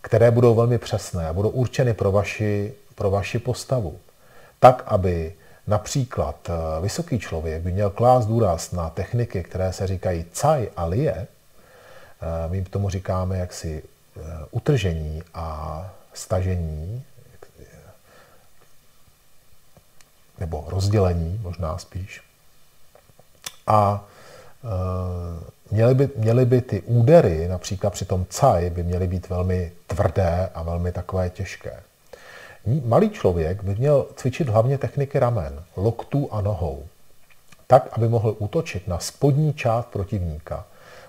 které budou velmi přesné a budou určeny pro vaši, pro vaši postavu, tak, aby například vysoký člověk by měl klást důraz na techniky, které se říkají caj a lie. My tomu říkáme jaksi utržení a stažení, nebo rozdělení možná spíš. A Měly by, měly by ty údery, například při tom caj, by měly být velmi tvrdé a velmi takové těžké. Malý člověk by měl cvičit hlavně techniky ramen, loktů a nohou. Tak, aby mohl útočit na spodní část protivníka.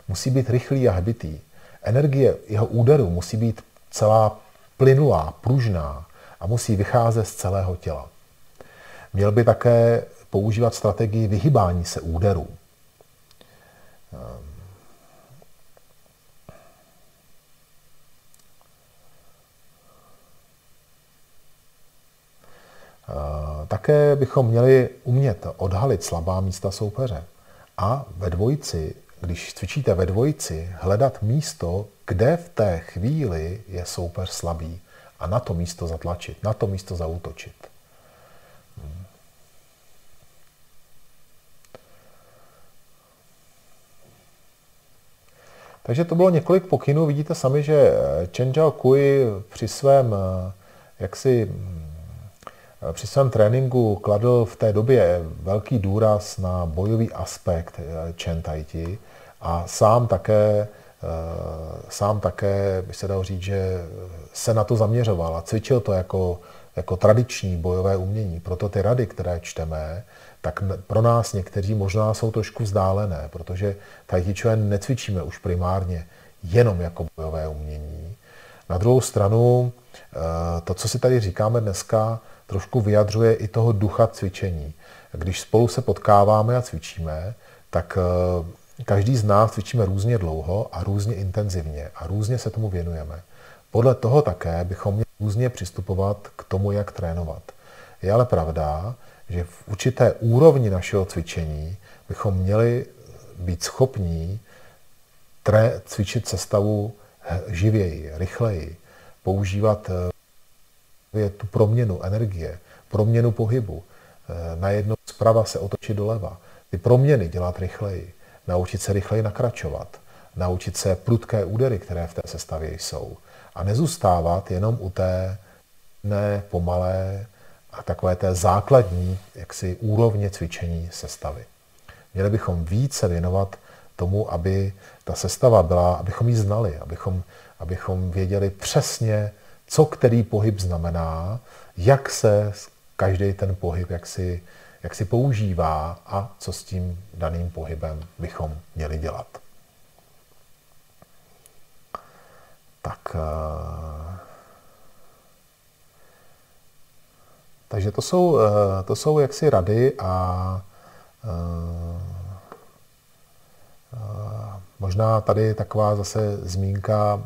Musí být rychlý a hbitý. Energie jeho úderu musí být celá plynulá, pružná a musí vycházet z celého těla. Měl by také používat strategii vyhýbání se úderů. Také bychom měli umět odhalit slabá místa soupeře a ve dvojici, když cvičíte ve dvojici, hledat místo, kde v té chvíli je soupeř slabý a na to místo zatlačit, na to místo zaútočit. Takže to bylo několik pokynů. Vidíte sami, že Chen Zhaokui při svém, jaksi, při svém tréninku kladl v té době velký důraz na bojový aspekt Chen Taiti a sám také, sám také by se dalo říct, že se na to zaměřoval a cvičil to jako, jako tradiční bojové umění. Proto ty rady, které čteme, tak pro nás někteří možná jsou trošku vzdálené, protože tai chi chuan necvičíme už primárně jenom jako bojové umění. Na druhou stranu, to, co si tady říkáme dneska, trošku vyjadřuje i toho ducha cvičení. Když spolu se potkáváme a cvičíme, tak každý z nás cvičíme různě dlouho a různě intenzivně a různě se tomu věnujeme. Podle toho také bychom měli různě přistupovat k tomu, jak trénovat. Je ale pravda, že v určité úrovni našeho cvičení bychom měli být schopní tré, cvičit sestavu živěji, rychleji, používat tu proměnu energie, proměnu pohybu, najednou zprava se otočit doleva, ty proměny dělat rychleji, naučit se rychleji nakračovat, naučit se prudké údery, které v té sestavě jsou a nezůstávat jenom u té ne, pomalé, a takové té základní jaksi, úrovně cvičení sestavy. Měli bychom více věnovat tomu, aby ta sestava byla, abychom ji znali, abychom, abychom věděli přesně, co který pohyb znamená, jak se každý ten pohyb jaksi, jaksi používá a co s tím daným pohybem bychom měli dělat. Tak... Takže to jsou, to jsou jaksi rady a, a, a možná tady taková zase zmínka,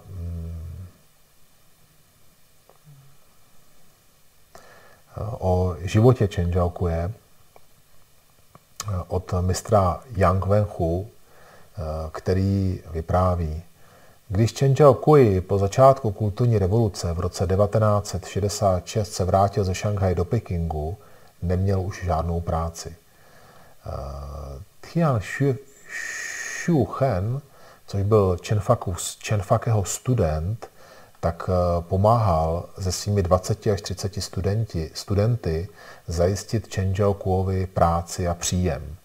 o životě Chen Zhaokuje od mistra Yang Wenhu, který vypráví. Když Chen Zhaokui po začátku kulturní revoluce v roce devatenáct set šedesát šest se vrátil ze Šanghaje do Pekingu, neměl už žádnou práci. Tian Xuchen, což byl Čenfakeho student, tak pomáhal se svými dvaceti až třiceti studenti, studenty zajistit Chen Zhaokuovi práci a příjem.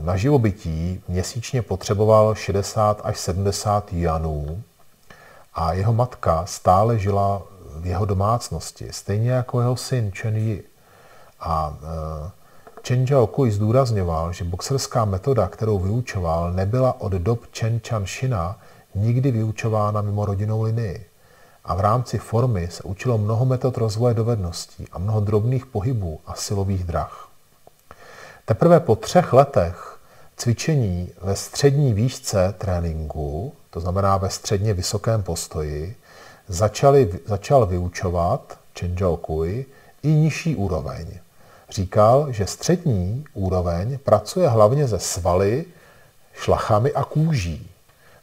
Na živobytí měsíčně potřeboval šedesát až sedmdesát juanů a jeho matka stále žila v jeho domácnosti, stejně jako jeho syn Chen Yi. A Chen Zhaokui zdůrazňoval, že boxerská metoda, kterou vyučoval, nebyla od dob Chen Chanšina nikdy vyučována mimo rodinnou linii. A v rámci formy se učilo mnoho metod rozvoje dovedností a mnoho drobných pohybů a silových drah. Teprve po třech letech cvičení ve střední výšce tréninku, to znamená ve středně vysokém postoji, začali, začal vyučovat Chen Zhaokui i nižší úroveň. Říkal, že střední úroveň pracuje hlavně se svaly, šlachami a kůží,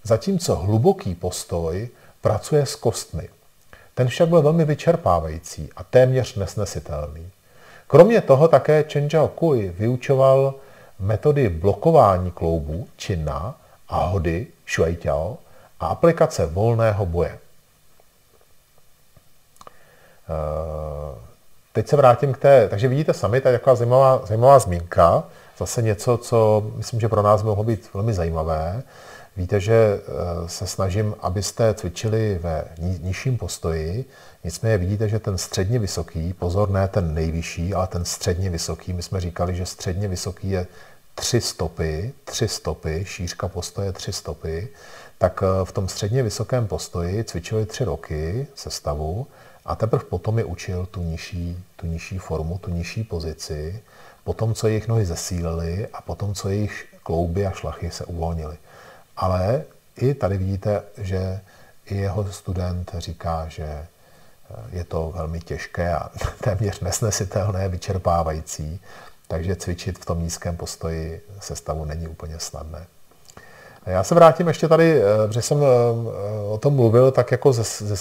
zatímco hluboký postoj pracuje s kostmi. Ten však byl velmi vyčerpávající a téměř nesnesitelný. Kromě toho také Chen Zhaokui vyučoval metody blokování kloubů, činna a hody, shuaitiao a aplikace volného boje. Teď se vrátím k té, takže vidíte sami, ta je taková zajímavá, zajímavá zmínka, zase něco, co myslím, že pro nás mohlo být velmi zajímavé. Víte, že se snažím, abyste cvičili ve nižším postoji, nicméně vidíte, že ten středně vysoký, pozor, ne ten nejvyšší, ale ten středně vysoký, my jsme říkali, že středně vysoký je tři stopy, tři stopy, šířka postoje tři stopy, tak v tom středně vysokém postoji cvičili tři roky sestavu a teprve potom je učil tu nižší, tu nižší formu, tu nižší pozici, potom, co jejich nohy zesílily a potom, co jejich klouby a šlachy se uvolnily. Ale i tady vidíte, že i jeho student říká, že je to velmi těžké a téměř nesnesitelné, vyčerpávající, takže cvičit v tom nízkém postoji sestavu není úplně snadné. Já se vrátím ještě tady, protože jsem o tom mluvil tak jako ze, ze,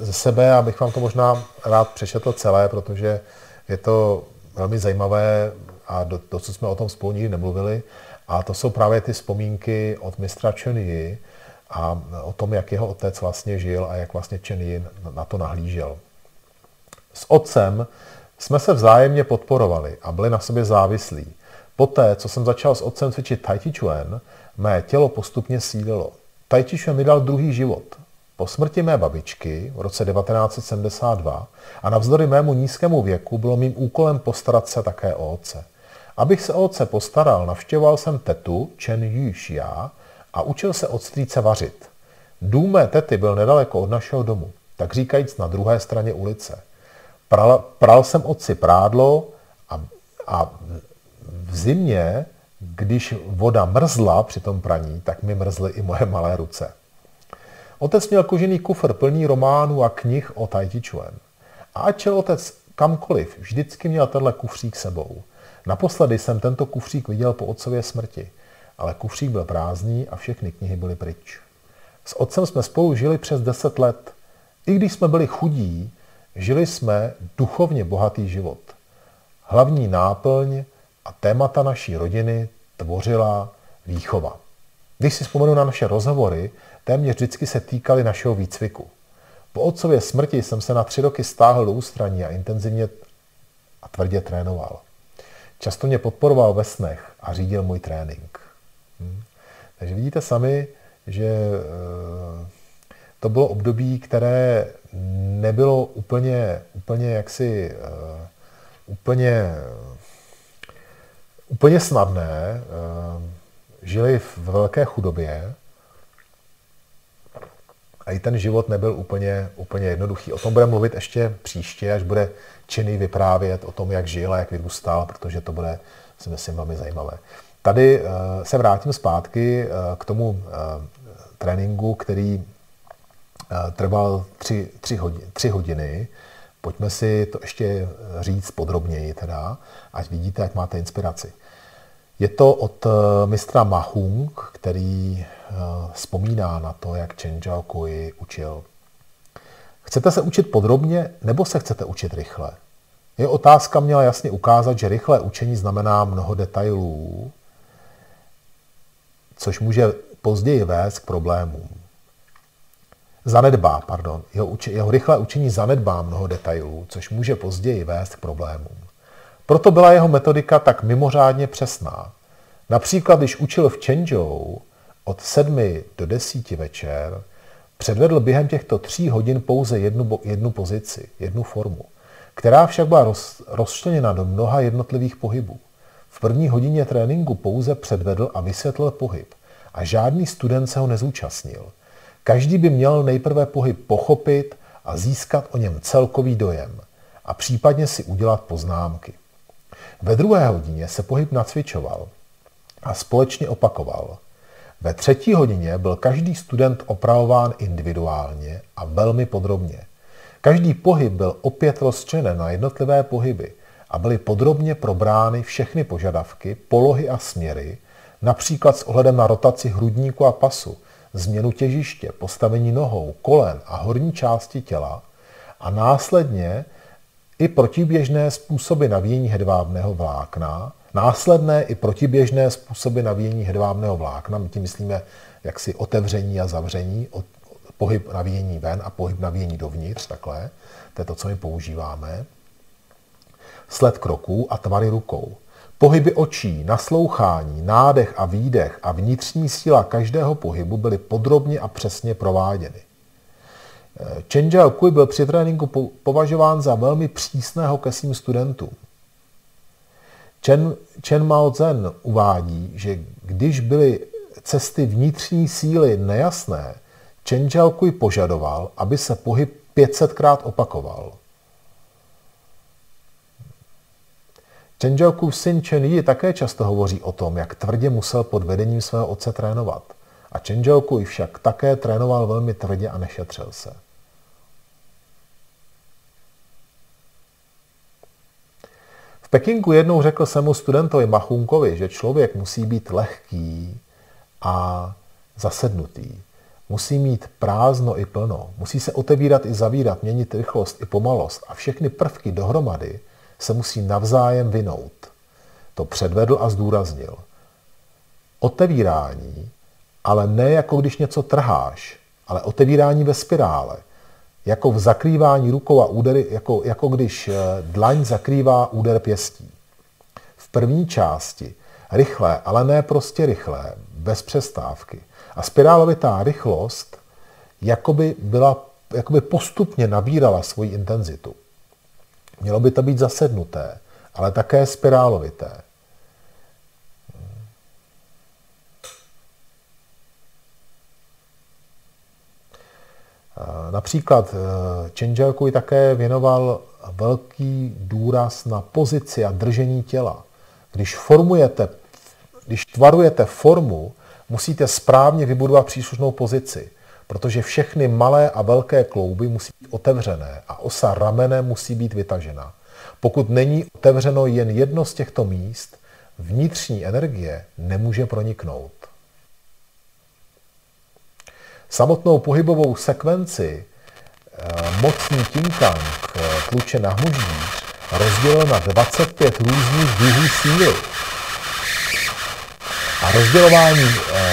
ze sebe, abych vám to možná rád přečetl celé, protože je to velmi zajímavé a do, to, co jsme o tom spolu nikdy nemluvili, a to jsou právě ty vzpomínky od mistra Chen Yi a o tom, jak jeho otec vlastně žil a jak vlastně Chen Yi na to nahlížel. S otcem jsme se vzájemně podporovali a byli na sobě závislí. Poté, co jsem začal s otcem cvičit Tai Chi Chuan, mé tělo postupně sílilo. Tai Chi Chuan mi dal druhý život. Po smrti mé babičky v roce devatenáct set sedmdesát dva a navzdory mému nízkému věku bylo mým úkolem postarat se také o otce. Abych se o otce postaral, navštěvoval jsem tetu Chen Yuxia a učil se od strýce vařit. Dům mé tety byl nedaleko od našeho domu, tak říkajíc na druhé straně ulice. Pral, pral jsem otci prádlo a, a v zimě, když voda mrzla při tom praní, tak mi mrzly i moje malé ruce. Otec měl kožený kufr plný románů a knih o Tai Chi Chuan. A ať šel otec kamkoliv, vždycky měl tenhle kufřík sebou. Naposledy jsem tento kufřík viděl po otcově smrti, ale kufřík byl prázdný a všechny knihy byly pryč. S otcem jsme spolu žili přes deset let. I když jsme byli chudí, žili jsme duchovně bohatý život. Hlavní náplň a témata naší rodiny tvořila výchova. Když si vzpomenu na naše rozhovory, téměř vždycky se týkaly našeho výcviku. Po otcově smrti jsem se na tři roky stáhl do ústraní a intenzivně a tvrdě trénoval. Často mě podporoval ve snech a řídil můj trénink. Hm? Takže vidíte sami, že e, to bylo období, které nebylo úplně, úplně jaksi, e, úplně, úplně snadné. E, žili v velké chudobě a i ten život nebyl úplně, úplně jednoduchý. O tom budeme mluvit ještě příště, až bude Činný vyprávět o tom, jak žil a jak vyrůstal, protože to bude, si myslím, velmi zajímavé. Tady se vrátím zpátky k tomu tréninku, který trval tři, tři, hodiny, tři hodiny. Pojďme si to ještě říct podrobněji, teda, ať vidíte, jak máte inspiraci. Je to od mistra Ma Hung, který vzpomíná na to, jak Chen Zhaokui učil. Chcete se učit podrobně, nebo se chcete učit rychle? Jeho otázka měla jasně ukázat, že rychlé učení znamená mnoho detailů, což může později vést k problémům. Zanedbá, pardon, jeho, uči, jeho rychlé učení zanedbá mnoho detailů, což může později vést k problémům. Proto byla jeho metodika tak mimořádně přesná. Například, když učil v Chenzhou od sedmi do desíti večer, předvedl během těchto tří hodin pouze jednu, jednu pozici, jednu formu, která však byla roz, rozčleněna do mnoha jednotlivých pohybů. V první hodině tréninku pouze předvedl a vysvětlil pohyb a žádný student se ho nezúčastnil. Každý by měl nejprve pohyb pochopit a získat o něm celkový dojem a případně si udělat poznámky. Ve druhé hodině se pohyb nacvičoval a společně opakoval. Ve třetí hodině byl každý student opravován individuálně a velmi podrobně. Každý pohyb byl opět rozčleněn na jednotlivé pohyby a byly podrobně probrány všechny požadavky, polohy a směry, například s ohledem na rotaci hrudníku a pasu, změnu těžiště, postavení nohou, kolen a horní části těla a následně i protiběžné způsoby navíjení hedvábného vlákna, následné i protiběžné způsoby navíjení hedvábného vlákna, my tím myslíme jaksi otevření a zavření, pohyb navíjení ven a pohyb navíjení dovnitř, takhle, to je to, co my používáme, sled kroků a tvary rukou. Pohyby očí, naslouchání, nádech a výdech a vnitřní síla každého pohybu byly podrobně a přesně prováděny. Chen Zhaokui byl při tréninku považován za velmi přísného ke svým studentům. Chen, Chen Maozen uvádí, že když byly cesty vnitřní síly nejasné, Chen Zhaokui požadoval, aby se pohyb pět set krát opakoval. Chen Zhaokui syn Chen Yi také často hovoří o tom, jak tvrdě musel pod vedením svého otce trénovat. A Chen Zhaokui však také trénoval velmi tvrdě a nešetřil se. V Pekingu jednou řekl svému studentovi Ma Chunkovi, že člověk musí být lehký a zasednutý. Musí mít prázdno i plno. Musí se otevírat i zavírat, měnit rychlost i pomalost a všechny prvky dohromady se musí navzájem vynout. To předvedl a zdůraznil. Otevírání, ale ne jako když něco trháš, ale otevírání ve spirále, jako v zakrývání rukou a údery, jako, jako když dlaň zakrývá úder pěstí. V první části rychlé, ale ne prostě rychlé, bez přestávky. A spirálovitá rychlost jakoby, byla, jakoby postupně nabírala svoji intenzitu. Mělo by to být zasednuté, ale také spirálovité. Například Chen Zhaokui také věnoval velký důraz na pozici a držení těla. Když formujete, když tvarujete formu, musíte správně vybudovat příslušnou pozici, protože všechny malé a velké klouby musí být otevřené a osa ramene musí být vytažena. Pokud není otevřeno jen jedno z těchto míst, vnitřní energie nemůže proniknout. Samotnou pohybovou sekvenci mocný Tinkang tluče na hmuždíř rozdělil na dvacet pět různých druhů síly. A rozdělování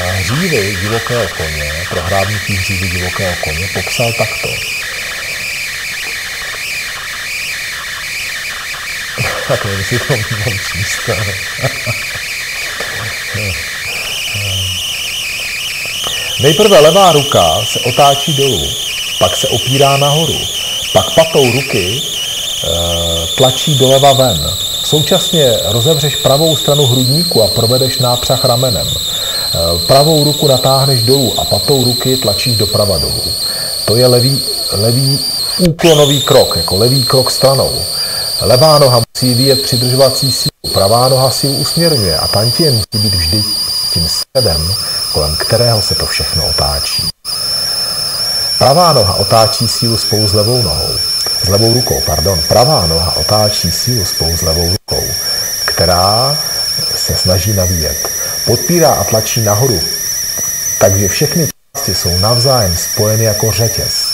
hřívy divokého koně, prohrávníky hřívy divokého koně, popsal takto. Tak nevím, jestli to mám číst. Nejprve levá ruka se otáčí dolů, pak se opírá nahoru, pak patou ruky e, tlačí doleva ven. Současně rozevřeš pravou stranu hrudníku a provedeš nápřah ramenem. E, pravou ruku natáhneš dolů a patou ruky tlačíš doprava dolů. To je levý, levý úklonový krok, jako levý krok stranou. Levá noha musí vyjet přidržovací sílu, pravá noha sílu usměrňuje a tantien musí být vždy tím středem, kolem kterého se to všechno otáčí. Pravá noha otáčí sílu spolu s levou nohou. S levou rukou, pardon. Pravá noha otáčí sílu spolu s levou rukou, která se snaží navíjet. Podpírá a tlačí nahoru, takže všechny části jsou navzájem spojeny jako řetěz.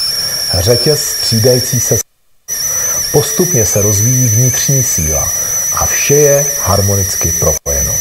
Řetěz střídající se. Postupně se rozvíjí vnitřní síla a vše je harmonicky propojeno.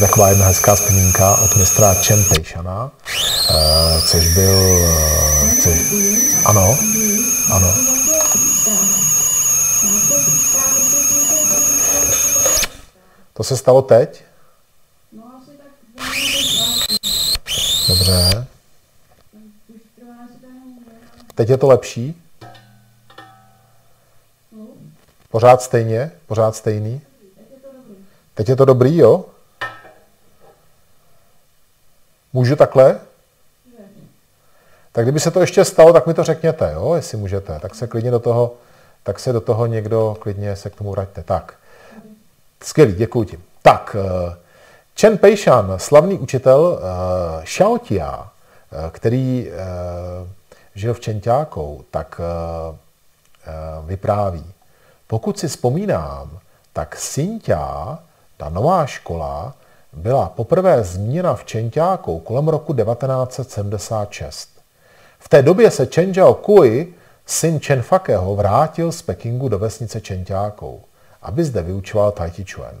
Taková jedna hezká vzpomínka od mistra Chen Pejšana, což byl... Což, ano, ano. To se stalo teď? Dobře. Teď je to lepší? Pořád stejně? Pořád stejný? Teď je to dobrý, jo? Můžu takhle? Tak kdyby se to ještě stalo, tak mi to řekněte, jo, jestli můžete. Tak se klidně do toho, tak se do toho někdo klidně se k tomu vraťte. Tak. Skvělý, děkuji ti. Tak, Chen Pejšan, slavný učitel Shaotia, který žil v Čenťákou, tak vypráví. Pokud si vzpomínám, tak Sinťá Ta nová škola byla poprvé zmíněna v Čenťáku kolem roku devatenáct set sedmdesát šest. V té době se Chen Zhaokui, syn Chen Fakeho, vrátil z Pekingu do vesnice Čenťákou, aby zde vyučoval Tai Chi Chuan.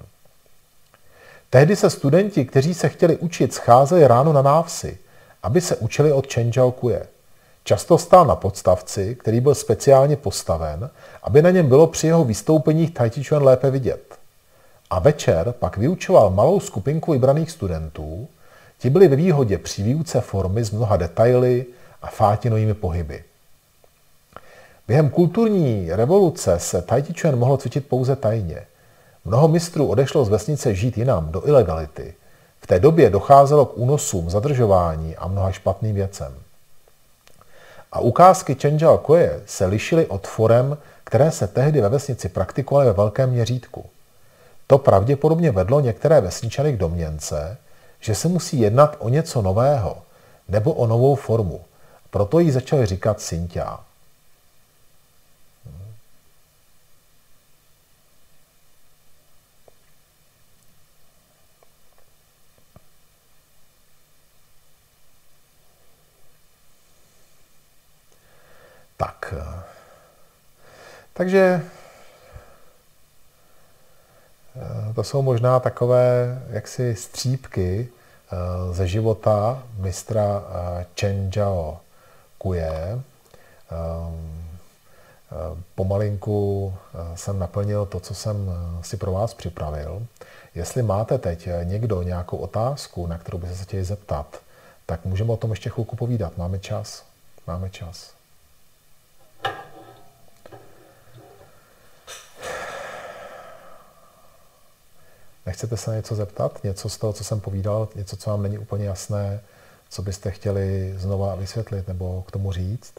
Tehdy se studenti, kteří se chtěli učit, scházeli ráno na návsi, aby se učili od Chen Zhaokuje. Často stál na podstavci, který byl speciálně postaven, aby na něm bylo při jeho vystoupeních Tai Chi Chuan lépe vidět. A večer pak vyučoval malou skupinku vybraných studentů, ti byli ve výhodě při výuce formy s mnoha detaily a fátinovými pohyby. Během kulturní revoluce se Tai Chi Chuan mohlo cvičit pouze tajně. Mnoho mistrů odešlo z vesnice žít jinam do ilegality. V té době docházelo k únosům, zadržování a mnoha špatným věcem. A ukázky Chen Zhaokuje se lišily od forem, které se tehdy ve vesnici praktikovaly ve velkém měřítku. To pravděpodobně vedlo některé vesničany k domněnce, že se musí jednat o něco nového nebo o novou formu. Proto jí začali říkat Xintia. Tak. Takže to jsou možná takové jaksi střípky ze života mistra Chen Zhaokuje. Pomalinku jsem naplnil to, co jsem si pro vás připravil. Jestli máte teď někdo nějakou otázku, na kterou byste se chtěli zeptat, tak můžeme o tom ještě chvilku povídat. Máme čas. Máme čas. Nechcete se na něco zeptat? Něco z toho, co jsem povídal, něco, co vám není úplně jasné, co byste chtěli znova vysvětlit nebo k tomu říct?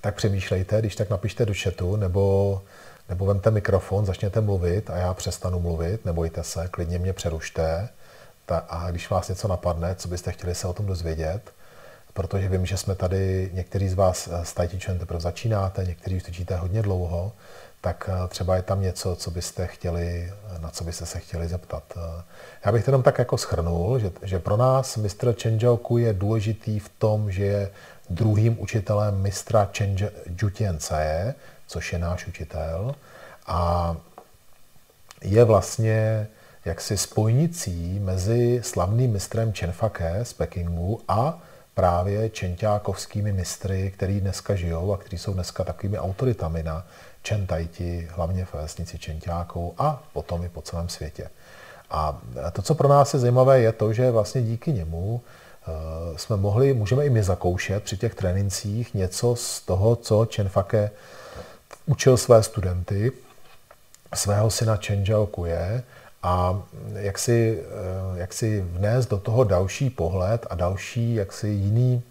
Tak přemýšlejte, když tak napište do chatu, nebo, nebo vemte mikrofon, začněte mluvit a já přestanu mluvit, nebojte se, klidně mě přerušte. A když vás něco napadne, co byste chtěli se o tom dozvědět, protože vím, že jsme tady, někteří z vás s Tai Chi Chuan teprve začínáte, někteří už tučíte hodně dlouho, tak třeba je tam něco, co byste chtěli, na co byste se chtěli zeptat. Já bych to jenom tak jako shrnul, že, že pro nás mistr Chen Zhaokui je důležitý v tom, že je druhým učitelem mistra Chen Zhutianze, což je náš učitel, a je vlastně jaksi spojnicí mezi slavným mistrem Chen Fake z Pekingu a právě čenťákovskými mistry, který dneska žijou a kteří jsou dneska takovými autoritami na Chen Taiti, hlavně v vesnici Čenťákou a potom i po celém světě. A to, co pro nás je zajímavé, je to, že vlastně díky němu jsme mohli, můžeme i my zakoušet při těch trénincích něco z toho, co Chen Fake učil své studenty, svého syna Chen Zhaokuje, a jak si, jak si vnést do toho další pohled a další jak si jiný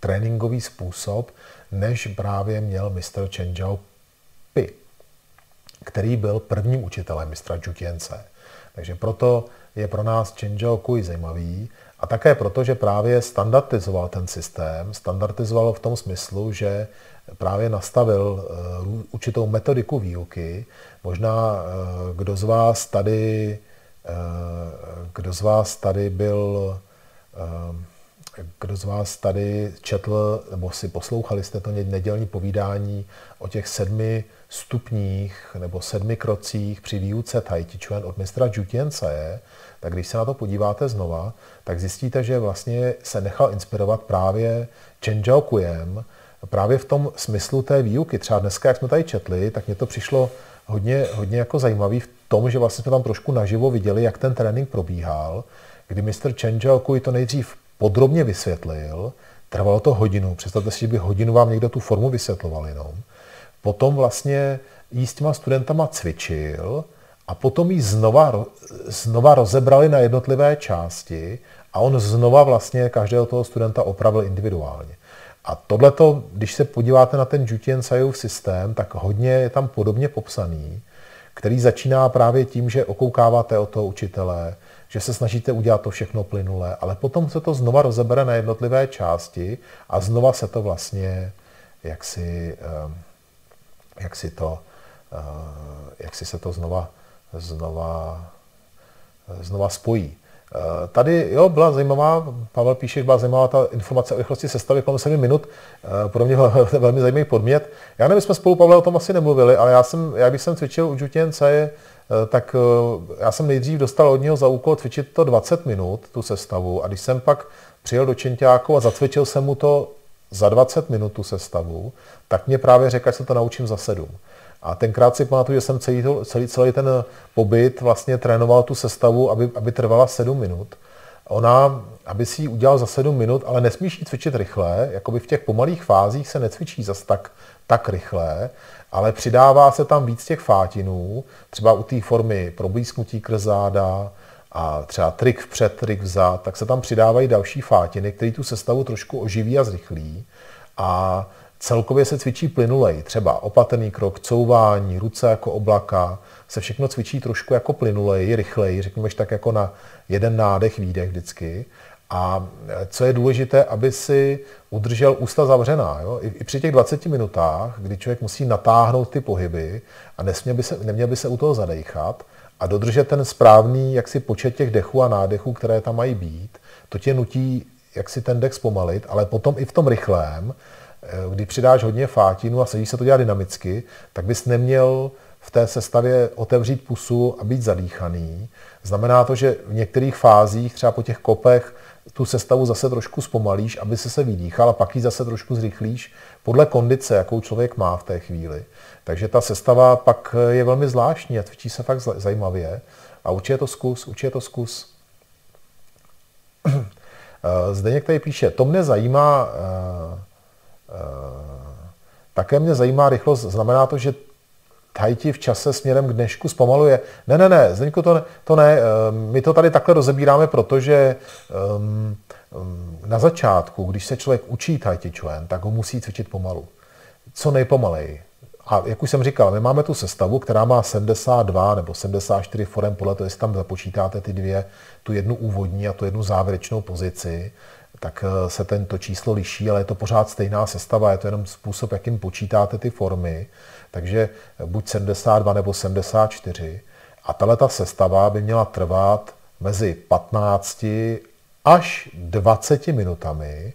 tréninkový způsob, než právě měl mistr Chen Zhaopi, který byl prvním učitelem mistra Zhutianze. Takže proto je pro nás Chen Zhaokui zajímavý a také proto, že právě standardizoval ten systém, standardizoval v tom smyslu, že právě nastavil určitou metodiku výuky. Možná kdo z vás tady, kdo z vás tady byl, kdo z vás tady četl, nebo si poslouchali jste to nedělní povídání o těch sedmi stupních nebo sedmi krocích při výuce Tai Chi Chuan od mistra Zhutianze, tak když se na to podíváte znova, tak zjistíte, že vlastně se nechal inspirovat právě Chen Zhaokujem, právě v tom smyslu té výuky. Třeba dneska, jak jsme tady četli, tak mě to přišlo hodně, hodně jako zajímavé v tom, že vlastně jsme tam trošku naživo viděli, jak ten trénink probíhal, kdy mistr Chen Zhaokui to nejdřív podrobně vysvětlil, trvalo to hodinu, představte si, že by hodinu vám někdo tu formu vysvětloval jenom. Potom vlastně jí s těma studentama cvičil a potom jí znova, znova rozebrali na jednotlivé části a on znova vlastně každého toho studenta opravil individuálně. A tohleto, když se podíváte na ten Zhutianzejův systém, tak hodně je tam podobně popsaný, který začíná právě tím, že okoukáváte od toho učitele, že se snažíte udělat to všechno plynule, ale potom se to znova rozebere na jednotlivé části a znova se to vlastně, jak si, jak si to, jak si se to znova, znova, znova spojí. Tady jo, byla zajímavá, Pavel píše, byla zajímavá ta informace o rychlosti sestavy kolem sedmi minut, pro mě velmi zajímavý podmět. Já nevím, jsme spolu, Pavle, o tom asi nemluvili, ale já, jsem, já když jsem cvičil u J U T N C, tak já jsem nejdřív dostal od něho za úkol cvičit to dvacet minut, tu sestavu, a když jsem pak přijel do Čenťáku a zacvičil jsem mu to za dvacet minut, tu sestavu, tak mě právě řekl, že se to naučím za sedm. A tenkrát si pamatuju, že jsem celý, to, celý, celý ten pobyt vlastně trénoval tu sestavu, aby, aby trvala sedm minut. Ona, aby si ji udělal za sedm minut, ale nesmíš ji cvičit rychle, jakoby v těch pomalých fázích se necvičí zas tak, tak rychle, ale přidává se tam víc těch fátinů, třeba u té formy problísknutí krz záda a třeba trik vpřed, trik vzad, tak se tam přidávají další fátiny, které tu sestavu trošku oživí a zrychlí. A celkově se cvičí plynulej, třeba opatrný krok, couvání, ruce jako oblaka, se všechno cvičí trošku jako plynulej, rychleji, řekněme tak jako na jeden nádech, výdech vždycky. A co je důležité, aby si udržel ústa zavřená. Jo? I při těch dvaceti minutách, kdy člověk musí natáhnout ty pohyby a nesměl by se, neměl by se u toho zadejchat a dodržet ten správný jaksi počet těch dechů a nádechů, které tam mají být, to tě nutí jak si ten dech zpomalit, ale potom i v tom rychlém, kdy přidáš hodně fátinu a sedíš se to dělat dynamicky, tak bys neměl v té sestavě otevřít pusu a být zadýchaný. Znamená to, že v některých fázích, třeba po těch kopech, tu sestavu zase trošku zpomalíš, aby se se vydýchal, a pak ji zase trošku zrychlíš podle kondice, jakou člověk má v té chvíli. Takže ta sestava pak je velmi zvláštní a cvičí se fakt zajímavě. A určitě to zkus, určitě to zkus. Zdeněk tady píše, to mě zajímá... Také mě zajímá rychlost, znamená to, že Tahiti v čase směrem k dnešku zpomaluje. Ne, ne, ne, Zdeňku, to ne, to ne. My to tady takhle rozebíráme, protože um, um, na začátku, když se člověk učí Tahiti Chuan, tak ho musí cvičit pomalu. Co nejpomaleji. A jak už jsem říkal, my máme tu sestavu, která má sedmdesát dva nebo sedmdesát čtyři forem, podle toho, jestli tam započítáte ty dvě, tu jednu úvodní a tu jednu závěrečnou pozici, tak se tento číslo liší, ale je to pořád stejná sestava, je to jenom způsob, jakým počítáte ty formy, takže buď sedmdesát dva nebo sedmdesát čtyři. A tato sestava by měla trvat mezi patnácti až dvaceti minutami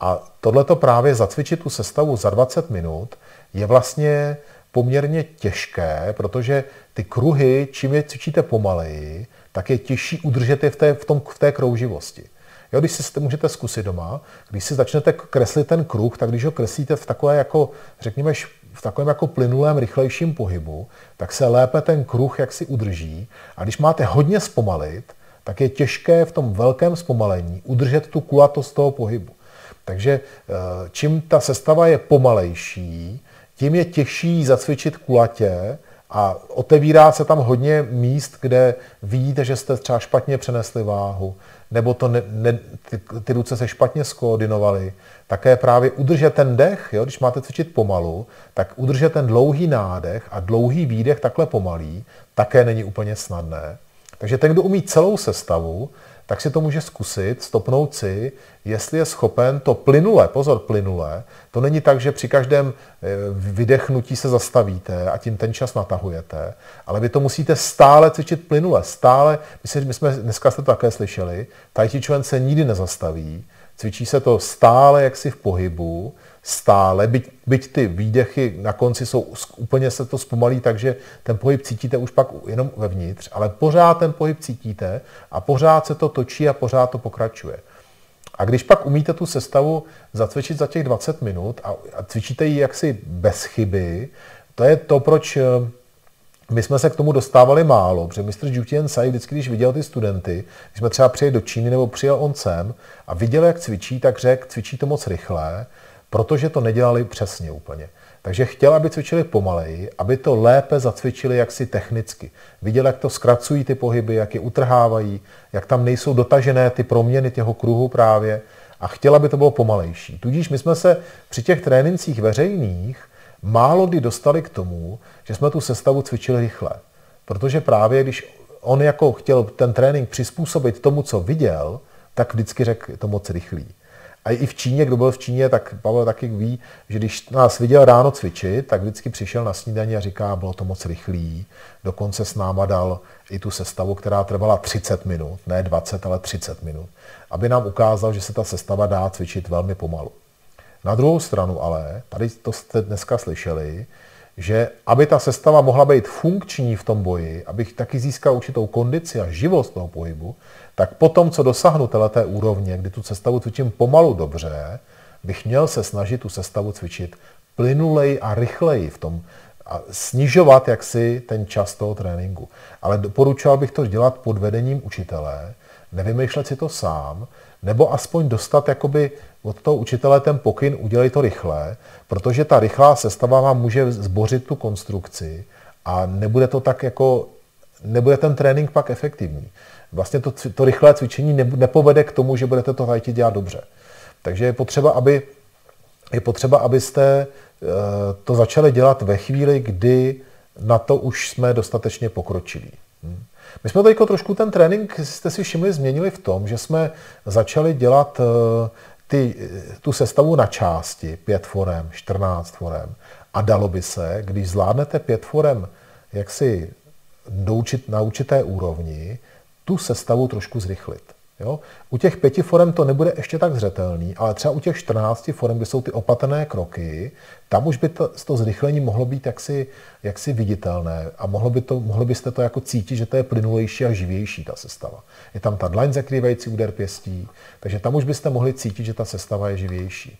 a tohleto právě zacvičit tu sestavu za dvacet minut je vlastně poměrně těžké, protože ty kruhy, čím je cvičíte pomaleji, tak je těžší udržet je v té, v tom, v té krouživosti. Jo, když si můžete zkusit doma, když si začnete kreslit ten kruh, tak když ho kreslíte v takové jako, řekněme, v takovém jako plynulém, rychlejším pohybu, tak se lépe ten kruh jaksi udrží. A když máte hodně zpomalit, tak je těžké v tom velkém zpomalení udržet tu kulatost toho pohybu. Takže čím ta sestava je pomalejší, tím je těžší zacvičit kulatě a otevírá se tam hodně míst, kde vidíte, že jste třeba špatně přenesli váhu, nebo to ne, ne, ty, ty ruce se špatně skoordinovaly. Také právě udržet ten dech, jo, když máte cvičit pomalu, tak udržet ten dlouhý nádech a dlouhý výdech takhle pomalý, také není úplně snadné. Takže ten, kdo umí celou sestavu, tak si to může zkusit, stopnout si, jestli je schopen to plynule, pozor, plynule, to není tak, že při každém vydechnutí se zastavíte a tím ten čas natahujete, ale vy to musíte stále cvičit plynule, stále, my jsme dneska jste to také slyšeli, Tahiti Chuan se nikdy nezastaví, cvičí se to stále jaksi v pohybu, stále, byť, byť ty výdechy na konci jsou, úplně se to zpomalí, takže ten pohyb cítíte už pak jenom vevnitř, ale pořád ten pohyb cítíte a pořád se to točí a pořád to pokračuje. A když pak umíte tu sestavu zacvičit za těch dvacet minut a, a cvičíte ji jaksi bez chyby, to je to, proč my jsme se k tomu dostávali málo, protože mister Jutien Tsai vždycky, když viděl ty studenty, když jsme třeba přijeli do Číny nebo přijel on sem a viděl, jak cvičí, tak řekl, cvičí to moc rychle, protože to nedělali přesně úplně. Takže chtěl, aby cvičili pomaleji, aby to lépe zacvičili jaksi technicky. Viděl, jak to zkracují ty pohyby, jak je utrhávají, jak tam nejsou dotažené ty proměny těho kruhu právě a chtěl, aby to bylo pomalejší. Tudíž my jsme se při těch trénincích veřejných málo kdy dostali k tomu, že jsme tu sestavu cvičili rychle. Protože právě když on jako chtěl ten trénink přizpůsobit tomu, co viděl, tak vždycky řekl, je to moc rychlý. A i v Číně, kdo byl v Číně, tak Pavel taky ví, že když nás viděl ráno cvičit, tak vždycky přišel na snídani a říká, bylo to moc rychlý. Dokonce s náma dal i tu sestavu, která trvala třicet minut, ne dvacet, ale třicet minut, aby nám ukázal, že se ta sestava dá cvičit velmi pomalu. Na druhou stranu ale, tady to jste dneska slyšeli, že aby ta sestava mohla být funkční v tom boji, abych taky získal určitou kondici a živost toho pohybu, tak potom, co dosáhnu této úrovně, kdy tu sestavu cvičím pomalu dobře, bych měl se snažit tu sestavu cvičit plynulej a rychleji v tom a snižovat jaksi ten čas toho tréninku. Ale doporučoval bych to dělat pod vedením učitele, nevymýšlet si to sám, nebo aspoň dostat jakoby od toho učitele ten pokyn, udělej to rychle, protože ta rychlá sestava vám může zbořit tu konstrukci a nebude to tak jako, nebude ten trénink pak efektivní. Vlastně to, to rychlé cvičení nepovede k tomu, že budete to tajti dělat dobře. Takže je potřeba, aby, je potřeba, abyste to začali dělat ve chvíli, kdy na to už jsme dostatečně pokročili. My jsme teďko trošku ten trénink, jste si všimli, změnili v tom, že jsme začali dělat ty, tu sestavu na části, pět forem, čtrnáct forem. A dalo by se, když zvládnete pět forem jaksi doučit, na určité úrovni, tu sestavu trošku zrychlit. Jo? U těch pěti forem to nebude ještě tak zřetelný, ale třeba u těch čtrnácti forem, kde jsou ty opatrné kroky, tam už by to, to zrychlení mohlo být jaksi, jaksi viditelné a mohlo by to, mohli byste to jako cítit, že to je plynulejší a živější ta sestava. Je tam ta dlaň zakrývající úder pěstí, takže tam už byste mohli cítit, že ta sestava je živější.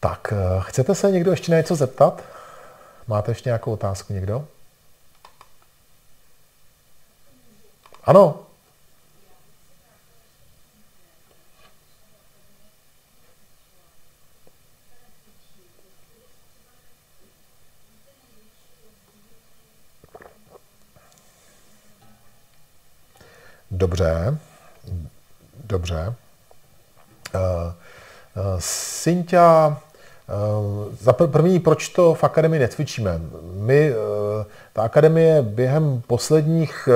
Tak, chcete se někdo ještě na něco zeptat? Máte ještě nějakou otázku někdo? Ano? Dobře, dobře. Uh, uh, Cynthia... Za první, proč to v akademii necvičíme? My, ta akademie během posledních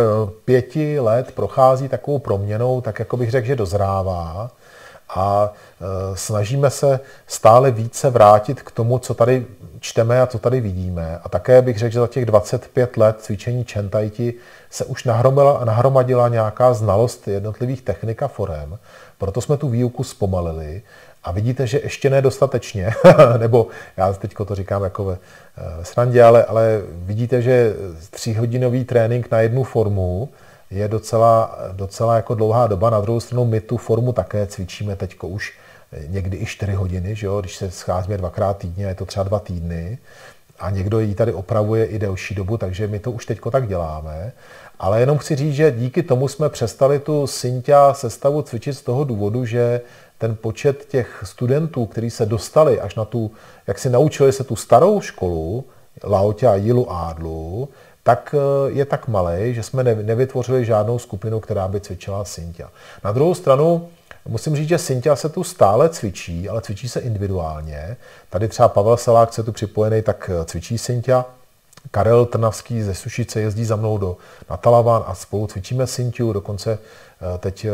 pěti let prochází takovou proměnou, tak jako bych řekl, že dozrává a snažíme se stále více vrátit k tomu, co tady čteme a co tady vidíme. A také bych řekl, že za těch dvacet pět let cvičení Chen Tai Chi se už nahromadila, nahromadila nějaká znalost jednotlivých technik a forem, proto jsme tu výuku zpomalili. A vidíte, že ještě nedostatečně, nebo já teď to říkám jako ve, ve srandě, ale, ale vidíte, že tříhodinový trénink na jednu formu je docela, docela jako dlouhá doba. Na druhou stranu my tu formu také cvičíme teď už někdy i čtyři hodiny, že jo? Když se scházíme dvakrát týdně, je to třeba dva týdny. A někdo ji tady opravuje i delší dobu, takže my to už teď tak děláme. Ale jenom chci říct, že díky tomu jsme přestali tu Cynthia sestavu cvičit z toho důvodu, že ten počet těch studentů, kteří se dostali až na tu, jak si naučili se tu starou školu, Laotia, Jilu, Ádlu, tak je tak malej, že jsme nevytvořili žádnou skupinu, která by cvičila Cynthia. Na druhou stranu musím říct, že Cynthia se tu stále cvičí, ale cvičí se individuálně. Tady třeba Pavel Selák, co je tu připojený, tak cvičí Cynthia. Karel Trnavský ze Sušice jezdí za mnou do, na Talaván a spolu cvičíme Cynthiu, dokonce teď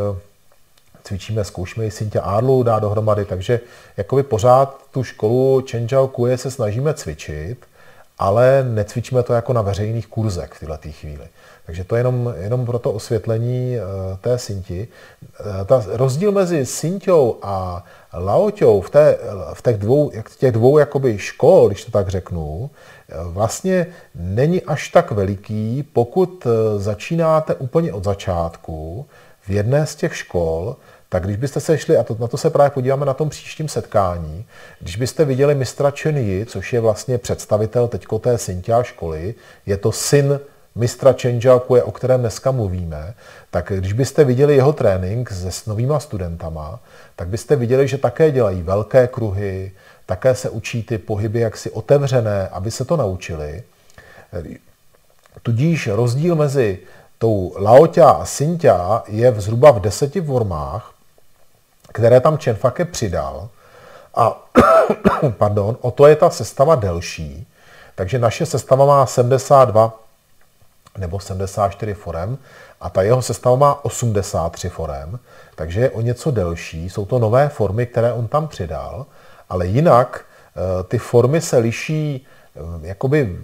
cvičíme, zkoušíme i Cynthia Ádlu dá dohromady, takže jakoby pořád tu školu Chen Zhao Kue se snažíme cvičit, ale necvičíme to jako na veřejných kurzech v této chvíli. Takže to je jenom, jenom pro to osvětlení té Cynthii. Ta rozdíl mezi Cynthiou a Laotiou v, té, v těch dvou, těch dvou jakoby škol, když to tak řeknu, vlastně není až tak veliký, pokud začínáte úplně od začátku v jedné z těch škol, tak když byste se šli, a to, na to se právě podíváme na tom příštím setkání, když byste viděli mistra Chen Yi, což je vlastně představitel teďko té Cynthia školy, je to syn mistra Chen Zhao Kue, o kterém dneska mluvíme, tak když byste viděli jeho trénink se s novýma studentama, tak byste viděli, že také dělají velké kruhy, také se učí ty pohyby jaksi otevřené, aby se to naučili. Tudíž rozdíl mezi tou Laotia a Cynthia je v zhruba v deseti formách, které tam Čenfake přidal A pardon, o to je ta sestava delší, takže naše sestava má sedmdesát dva nebo sedmdesát čtyři forem a ta jeho sestava má osmdesát tři forem, takže je o něco delší, jsou to nové formy, které on tam přidal, ale jinak ty formy se liší, jakoby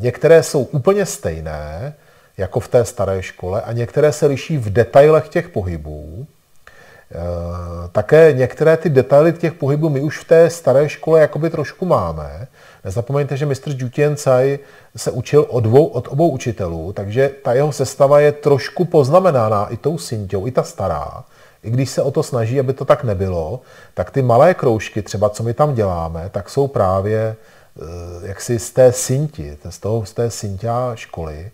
některé jsou úplně stejné, jako v té staré škole, a některé se liší v detailech těch pohybů. Také některé ty detaily těch pohybů my už v té staré škole jakoby trošku máme. Nezapomeňte, že mistr Jutiancaj se učil od, dvou, od obou učitelů, takže ta jeho sestava je trošku poznamenána i tou Sinťou, i ta stará. I když se o to snaží, aby to tak nebylo, tak ty malé kroužky, třeba co my tam děláme, tak jsou právě jaksi z té Sinti, z, toho, z té Sinťa školy.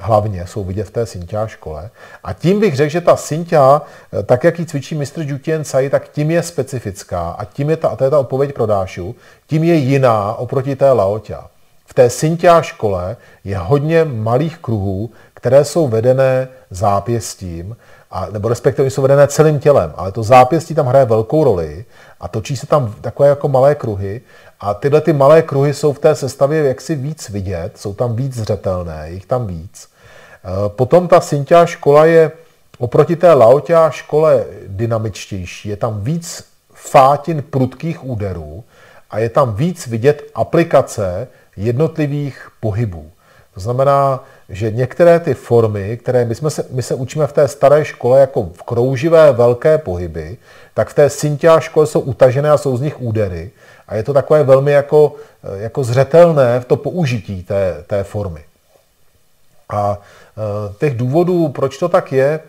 Hlavně jsou vidět v té Sinťa škole. A tím bych řekl, že ta Sinťa, tak jak ji cvičí mistr Jutiancaj, tak tím je specifická a tím je ta, a to je ta odpověď pro Dášu, tím je jiná oproti té Laoťa. V té Sinťa škole je hodně malých kruhů, které jsou vedené zápěstím, a, nebo respektive jsou vedené celým tělem, ale to zápěstí tam hraje velkou roli a točí se tam takové jako malé kruhy a tyhle ty malé kruhy jsou v té sestavě jaksi víc vidět, jsou tam víc zřetelné, jich tam víc. Potom ta Sinťa škola je oproti té Laoťa škole dynamičtější, je tam víc fátin prudkých úderů a je tam víc vidět aplikace jednotlivých pohybů. To znamená, že některé ty formy, které my, jsme se, my se učíme v té staré škole jako v krouživé velké pohyby, tak v té Sinťa škole jsou utažené a jsou z nich údery. A je to takové velmi jako, jako zřetelné v to použití té, té formy. A těch důvodů, proč to tak je,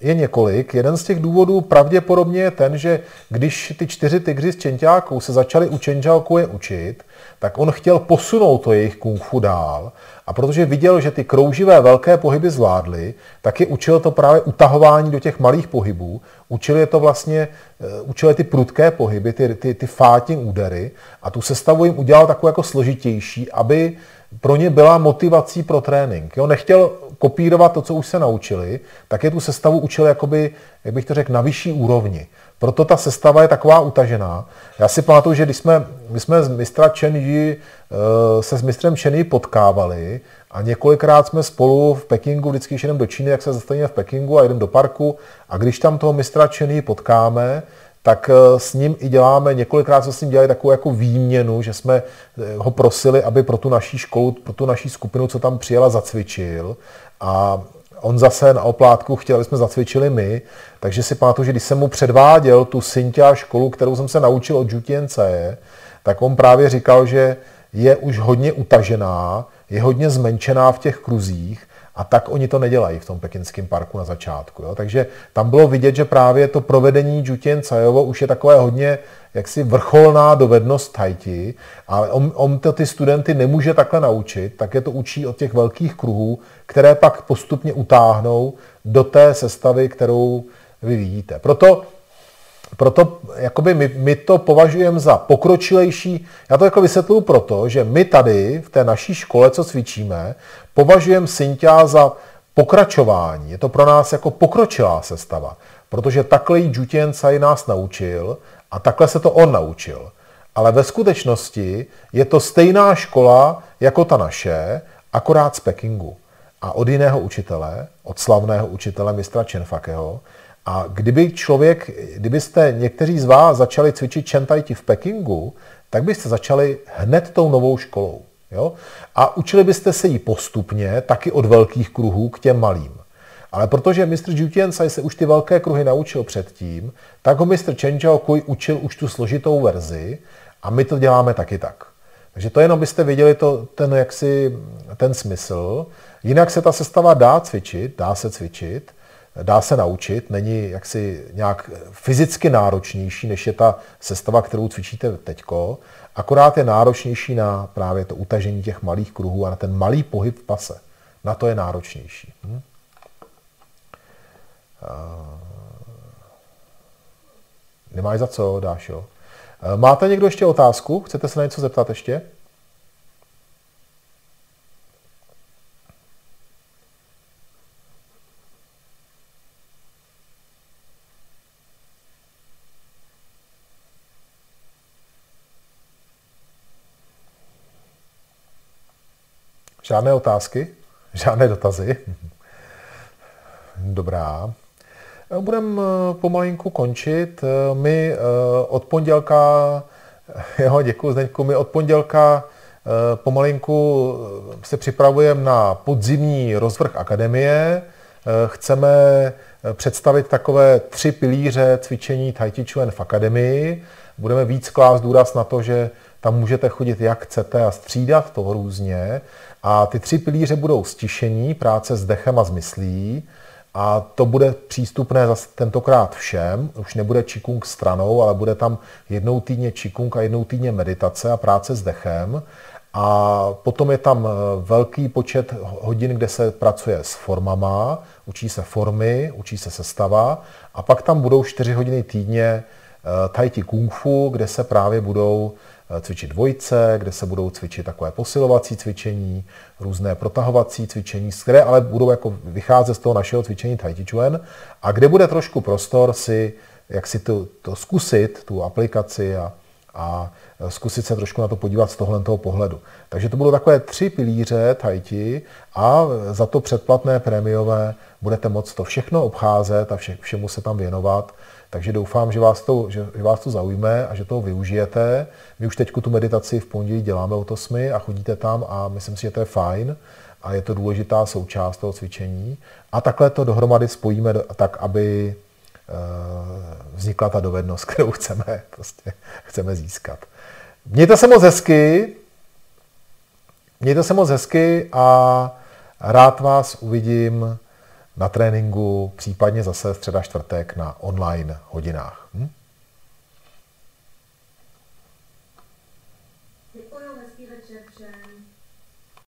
je několik. Jeden z těch důvodů pravděpodobně je ten, že když ty čtyři tygři s Čenťákou se začali u Čenžalkuje učit, tak on chtěl posunout to jejich kung fu dál. A protože viděl, že ty krouživé velké pohyby zvládly, tak je učil to právě utahování do těch malých pohybů. Učil je to vlastně, učil je ty prudké pohyby, ty, ty, ty fátin údery a tu sestavu jim udělal takovou jako složitější, aby pro ně byla motivací pro trénink. Jo, nechtěl kopírovat to, co už se naučili, tak je tu sestavu učil jakoby, jak bych to řekl, na vyšší úrovni. Proto ta sestava je taková utažená. Já si pamatuju, že když jsme, my jsme z mistra Chen Yi, se s mistrem Chen Yi potkávali a několikrát jsme spolu v Pekingu, vždycky, když jedeme do Číny, jak se zastavíme v Pekingu a jedeme do parku a když tam toho mistra Chen Yi potkáme, tak s ním i děláme, několikrát jsme s ním dělali takovou jako výměnu, že jsme ho prosili, aby pro tu naší školu, pro tu naší skupinu, co tam přijela, zacvičil. A on zase na oplátku chtěl, aby jsme zacvičili my, takže si pamatuju, že když jsem mu předváděl tu Sinťa školu, kterou jsem se naučil od Jutiancaje, tak on právě říkal, že je už hodně utažená, je hodně zmenšená v těch kruzích a tak oni to nedělají v tom pekinském parku na začátku. Jo? Takže tam bylo vidět, že právě to provedení Jutiancajovo už je takové hodně jaksi vrcholná dovednost tajti, ale on, on to ty studenty nemůže takhle naučit, tak je to učí od těch velkých kruhů, které pak postupně utáhnou do té sestavy, kterou vy vidíte. Proto, proto jakoby my, my to považujeme za pokročilejší, já to jako vysvětluji proto, že my tady v té naší škole, co cvičíme, považujeme Sinťa za pokračování. Je to pro nás jako pokročilá sestava, protože takhle ji Jutiancaj nás naučil, a takhle se to on naučil. Ale ve skutečnosti je to stejná škola jako ta naše, akorát z Pekingu. A od jiného učitele, od slavného učitele mistra Čenfakeho. A kdyby člověk, kdybyste někteří z vás začali cvičit Čentajti v Pekingu, tak byste začali hned tou novou školou. Jo? A učili byste se ji postupně, taky od velkých kruhů k těm malým. Ale protože mistr Jutiancaj se už ty velké kruhy naučil předtím, tak ho mistr Chen Zhaokuj učil už tu složitou verzi a my to děláme taky tak. Takže to jenom byste viděli to, ten, jaksi, ten smysl. Jinak se ta sestava dá cvičit, dá se cvičit, dá se naučit, není jaksi nějak fyzicky náročnější, než je ta sestava, kterou cvičíte teďko, akorát je náročnější na právě to utažení těch malých kruhů a na ten malý pohyb v pase. Na to je náročnější. Hm? Nemáš za co, Dášo. Máte někdo ještě otázku? Chcete se na něco zeptat ještě? Žádné otázky? Žádné dotazy? Dobrá. Budeme pomalinku končit. My od pondělka, jo, děkuji Zdeňku, my od pondělka pomalinku se připravujeme na podzimní rozvrh akademie. Chceme představit takové tři pilíře cvičení Tai Chi Chuan v akademii. Budeme víc klást důraz na to, že tam můžete chodit jak chcete a střídat to různě. A ty tři pilíře budou stišení, práce s dechem a s myslí. A to bude přístupné zase tentokrát všem. Už nebude čikung stranou, ale bude tam jednou týdně čikung a jednou týdně meditace a práce s dechem. A potom je tam velký počet hodin, kde se pracuje s formama, učí se formy, učí se sestava. A pak tam budou čtyři hodiny týdně tai chi kung fu, kde se právě budou cvičit dvojice, kde se budou cvičit takové posilovací cvičení, různé protahovací cvičení, které ale budou jako vycházet z toho našeho cvičení Tai Chi Chuan a kde bude trošku prostor si, jak si to, to zkusit, tu aplikaci a, a zkusit se trošku na to podívat z tohoto pohledu. Takže to budou takové tři pilíře Tai Chi a za to předplatné prémiové budete moct to všechno obcházet a vše, všemu se tam věnovat. Takže doufám, že vás, to, že vás to zaujme a že toho využijete. My už teď tu meditaci v pondělí děláme od osmi a chodíte tam a myslím si, že to je fajn a je to důležitá součást toho cvičení. A takhle to dohromady spojíme tak, aby vznikla ta dovednost, kterou chceme, prostě chceme získat. Mějte se moc hezky, mějte se moc hezky a rád vás uvidím na tréninku, případně zase středa čtvrtek na online hodinách. Hm?